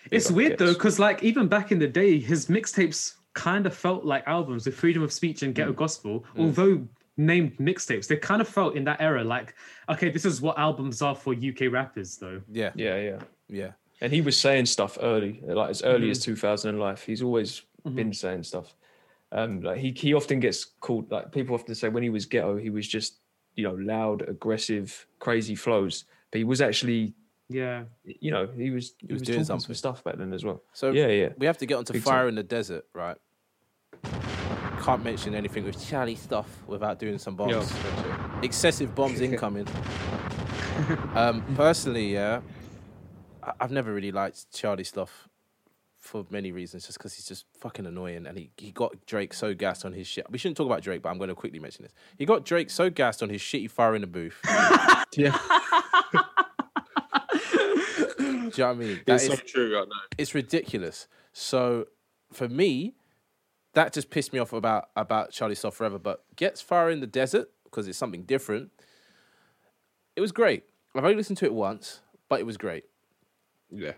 it's weird though, because like even back in the day, his mixtapes kind of felt like albums with Freedom of Speech and Ghetto mm. Gospel, mm. although named mixtapes. They kind of felt in that era like, okay, this is what albums are for U K rappers though. Yeah, yeah, yeah, yeah. And he was saying stuff early, like as early mm-hmm. as two thousand and Life. He's always mm-hmm. been saying stuff. Um, like he he often gets called, like people often say when he was ghetto, he was just, you know, loud, aggressive, crazy flows. But he was actually, yeah, you know, he was he, he was, was doing some stuff back then as well. So yeah, yeah. We have to get onto Big Fire time. in the Desert, right? can't mention anything with Charlie stuff without doing some bombs. Yo. Excessive bombs incoming. um, personally, yeah, I- I've never really liked Charlie Sloth for many reasons, just because he's just fucking annoying, and he-, he got Drake so gassed on his shit. We shouldn't talk about Drake, but I'm going to quickly mention this. He got Drake so gassed on his shitty fire in the booth. Yeah. Do you know what I mean? That it's is, so true, I know. It's ridiculous. So for me, that just pissed me off about, about Charlie Sloth forever. But Ghetts Fire in the Desert, because it's something different, it was great. I've only listened to it once, but it was great. Yeah.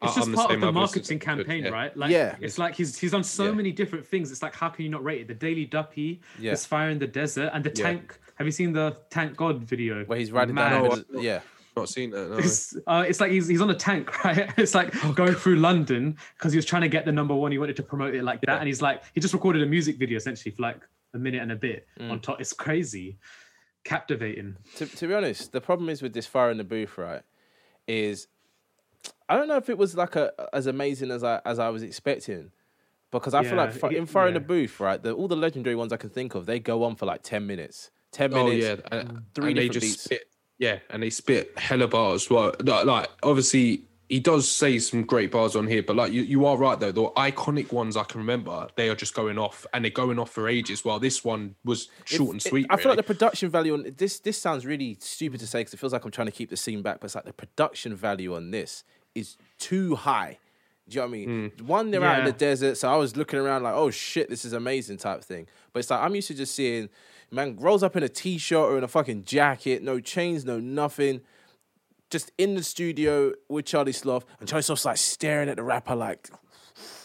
It's just I'm part the of the I've marketing campaign, yeah. right? Like, yeah. It's like he's he's done so yeah. many different things. It's like, how can you not rate it? The Daily Duppy, yeah. this Fire in the Desert, and the yeah. Tank. Have you seen the Tank God video? Where he's riding Man. down. Oh, yeah. Not seen that. No. It's, uh, it's like he's he's on a tank, right? It's like oh, going through London because he was trying to get the number one. He wanted to promote it like that, yeah. and he's like he just recorded a music video essentially for like a minute and a bit mm. on top. It's crazy, captivating. To, to be honest, the problem is with this Fire in the Booth, right? Is I don't know if it was like a as amazing as I as I was expecting, because I yeah, feel like in Fire yeah. in the Booth, right? The, all the legendary ones I can think of, they go on for like ten minutes, ten oh, minutes, yeah. and, three and different they just beats. Yeah, and they spit hella bars. Well, like obviously he does say some great bars on here, but like you, you are right though. The iconic ones I can remember, they are just going off, and they're going off for ages. While this one was short it, and sweet. It, I really. feel like the production value on this. This sounds really stupid to say because it feels like I'm trying to keep the scene back, but it's like the production value on this is too high. Do you know what I mean? Mm. One, they're yeah. out in the desert, so I was looking around like, oh shit, this is amazing type thing. But it's like I'm used to just seeing. Man rolls up in a t-shirt or in a fucking jacket, no chains, no nothing. Just in the studio with Charlie Sloth, and Charlie Sloth's like staring at the rapper like,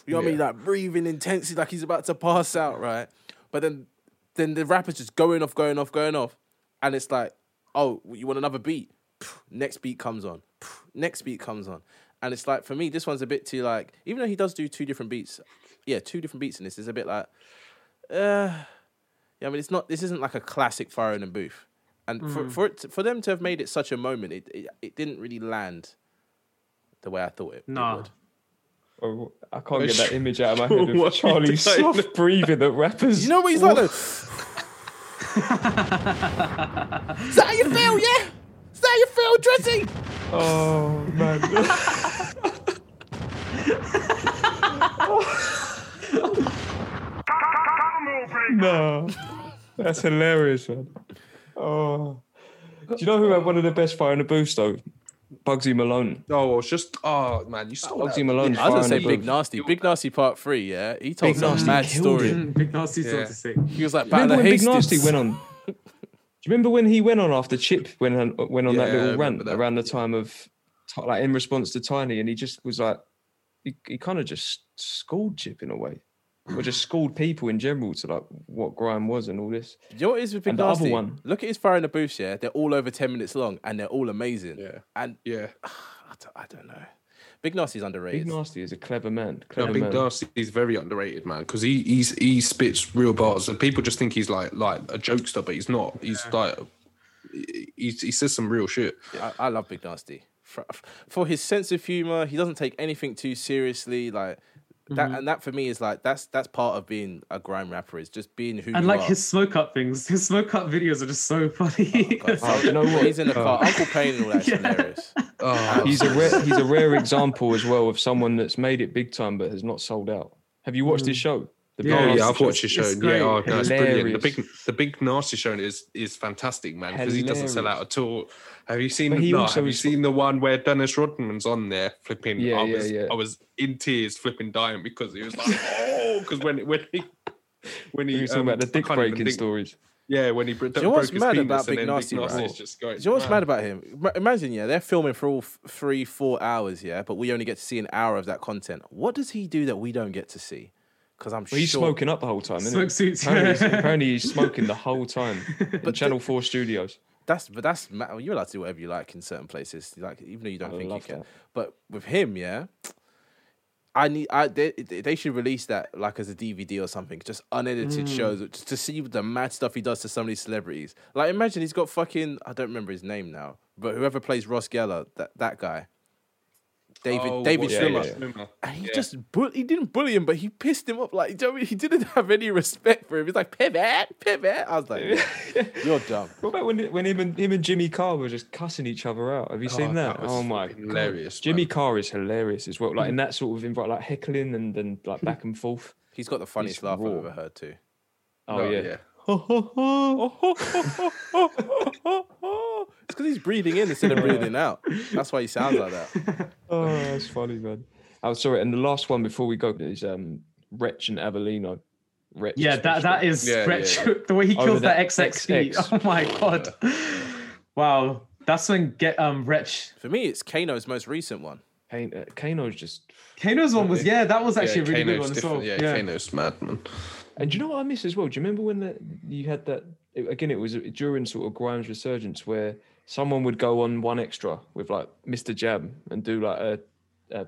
you know what yeah. I mean? Like breathing intensely like he's about to pass out, right? But then then the rapper's just going off, going off, going off. And it's like, oh, you want another beat? Next beat comes on. Next beat comes on. And it's like, for me, this one's a bit too like, even though he does do two different beats, yeah, two different beats in this, it's a bit like, uh... I mean, it's not. This isn't like a classic Fire in the Booth, and mm. for for, it to, for them to have made it such a moment, it, it it didn't really land the way I thought it, nah. it would. Oh, I can't get that image out of my head of Charlie Sloth breathing at rappers. You know what he's like? Though? Is that how you feel? Yeah. Is that how you feel, Drizzy? Oh man. No. That's hilarious, man. Oh, do you know who had one of the best Fire in the Booths though? Bugsy Malone. Oh, well, it's just oh man, you saw Bugsy Malone. I was gonna say Big Narstie. Big Narstie Part Three. Yeah, he told some mad story. Him. Big Narstie yeah. sick. He was like, remember when Big Narstie went on? Do you remember when he went on after Chip went on, went on yeah, that little rant that. around the time of like in response to Tiny, and he just was like, he, he kind of just schooled Chip in a way. Or just schooled people in general to like what grime was and all this. Do you know what it is with Big Narstie? Look at his Fire in the Booths, yeah? They're all over ten minutes long and they're all amazing. Yeah. And yeah. Uh, I, don't, I don't know. Big Narsty's underrated. Big Narstie is a clever man. Clever no, Big Narstie is very underrated, man, because he he's, he spits real bars and people just think he's like like a jokester, but he's not. He's yeah. like he he says some real shit. I, I love Big Narstie for, for his sense of humor. He doesn't take anything too seriously, like. That, mm-hmm. And that for me is like that's that's part of being a grime rapper is just being who. And you like are. His smoke up things, his smoke up videos are just so funny. Oh, oh, you know what? He's in the car, oh. Uncle Payne and all that's yeah. hilarious. Oh. He's a rare, he's a rare example as well of someone that's made it big time but has not sold out. Have you watched mm. his show? The yeah, oh, yeah, I've watched his show. Yeah, oh, no, it's brilliant. The big, the big Narstie show is is fantastic, man, because he doesn't sell out at all. Have you seen? The, no, have you seen the one where Dennis Rodman's on there flipping? Yeah, I was, yeah, yeah. I was in tears, flipping dying because he was like, oh, because when when he when he, he was um, talking about the dick breaking stories. Yeah, when he broke his penis and then Big Narstie is just going. Do you know what's mad about him? Imagine, yeah, they're filming for all f- three, four hours, yeah, but we only get to see an hour of that content. What does he do that we don't get to see? Because I'm well, sure he's smoking up the whole time, isn't Smoke suits, apparently, yeah. he's, apparently he's smoking the whole time. But Channel Four Studios. That's but that's you're allowed to do whatever you like in certain places, like even though you don't I think you can. That. But with him, yeah, I need. I they, they should release that like as a D V D or something, just unedited mm. shows just to see the mad stuff he does to some of these celebrities. Like imagine he's got fucking I don't remember his name now, but whoever plays Ross Geller, that that guy. David oh, David yeah, Schwimmer. Yeah. And he yeah. just, bu- he didn't bully him, but he pissed him off. Like, do you know what I mean? He didn't have any respect for him. He's like, pivot, pivot. I was like, yeah, you're dumb. What about when, when him, and, him and Jimmy Carr were just cussing each other out? Have you oh, seen that? that oh, my hilarious. God. Jimmy Carr is hilarious as well. Like, in that sort of invite, like heckling and then like back and forth. He's got the funniest He's laugh raw. I've ever heard too. Oh, no, yeah. yeah. It's because he's breathing in instead of breathing out. That's why he sounds like that. Oh, that's funny, man. Oh, sorry. And the last one before we go is um, Wretch and Avelino. Wretch yeah, that, that is yeah, Wretch. Yeah, yeah. The way he kills oh, that X X P. X X. Oh, my God. Wow. That's when get um, Wretch. For me, it's Kano's most recent one. Kano, Kano's just... Kano's one was, yeah, that was actually yeah, a really Kano's good one. So, yeah, yeah, Kano's mad, man. And do you know what I miss as well? Do you remember when the, you had that, it, again, it was during sort of Grimes' resurgence where someone would go on One Extra with like Mister Jam and do like a, a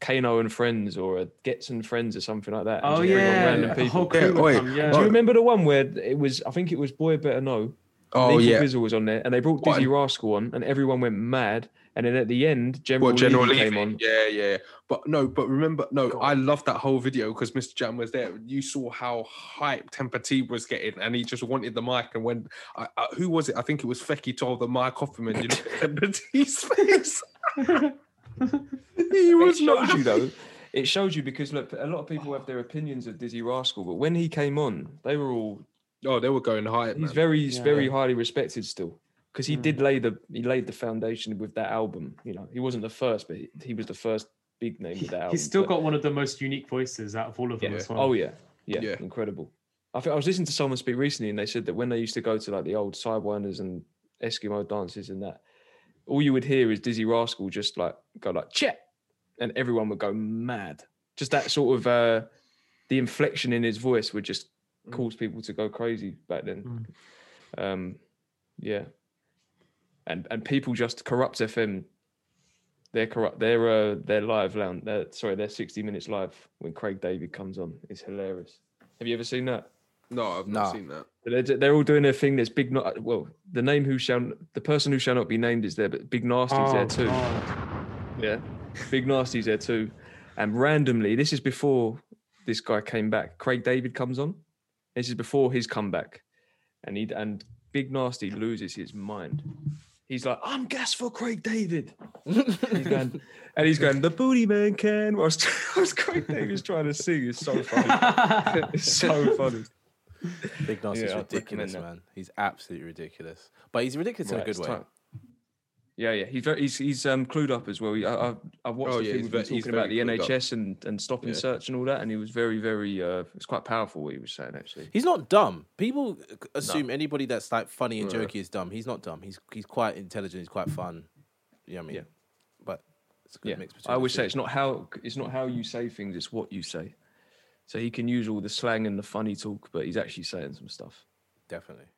Kano and Friends or a Ghetts and Friends or something like that. Oh, yeah. Random people. Yeah, oi, come, yeah. Do you remember the one where it was, I think it was Boy Better Know. Oh, Lethal yeah. Bizzle was on there and they brought Dizzee Rascal on and everyone went mad. And then at the end, General, well, General Levy came on. Yeah, yeah. But no, but remember, no, God. I loved that whole video because Mister Jam was there. You saw how hyped Temper T was getting and he just wanted the mic. And when, I, I, who was it? I think it was Fecky told the mic off him and you look at Temper T's face. He was not happy. You, though. It showed you because, look, a lot of people have their opinions of Dizzee Rascal, but when he came on, they were all... Oh, they were going hype. He's man. very, he's yeah. very highly respected still. Because he mm. did lay the he laid the foundation with that album. You know, he wasn't the first, but he, he was the first big name he, with that album. He's still but... got one of the most unique voices out of all of them yeah. as well. Oh yeah. yeah, yeah, incredible. I think I was listening to someone speak recently, and they said that when they used to go to like the old sidewinders and Eskimo dances and that, all you would hear is Dizzee Rascal just like go like "Check," and everyone would go mad. Just that sort of uh, the inflection in his voice would just mm. cause people to go crazy back then. Mm. Um, yeah. And and people just corrupt F M. They're corrupt. They're uh, their live lounge. They're, sorry, their sixty minutes live when Craig David comes on is hilarious. Have you ever seen that? No, I've not nah. seen that. They're, they're all doing their thing. There's Big Not. Well, the name who shall the person who shall not be named is there, but Big Narsty's oh, there too. God. Yeah, Big Narsty's there too. And randomly, this is before this guy came back. Craig David comes on. This is before his comeback, and he and Big Narstie loses his mind. He's like, I'm gas for Craig David. he's going, and he's going, the booty man can. Whilst, whilst Craig David's trying to sing. It's so funny. It's so funny. Big Nasty's yeah, ridiculous, man. He's absolutely ridiculous. But he's ridiculous right, in a good way. Time. Yeah, yeah. He's very, he's, he's um, clued up as well. He, I, I've, I've watched oh, the yeah, people talking he's about the N H S up. and, and stop and yeah. search and all that, and he was very, very, uh, it's quite powerful what he was saying, actually. He's not dumb. People assume no. anybody that's like funny and jokey yeah. is dumb. He's not dumb. He's he's quite intelligent. He's quite fun. You know what I mean? Yeah. But it's a good yeah. mix between I always say it's not how it's not how you say things, it's what you say. So he can use all the slang and the funny talk, but he's actually saying some stuff. Definitely.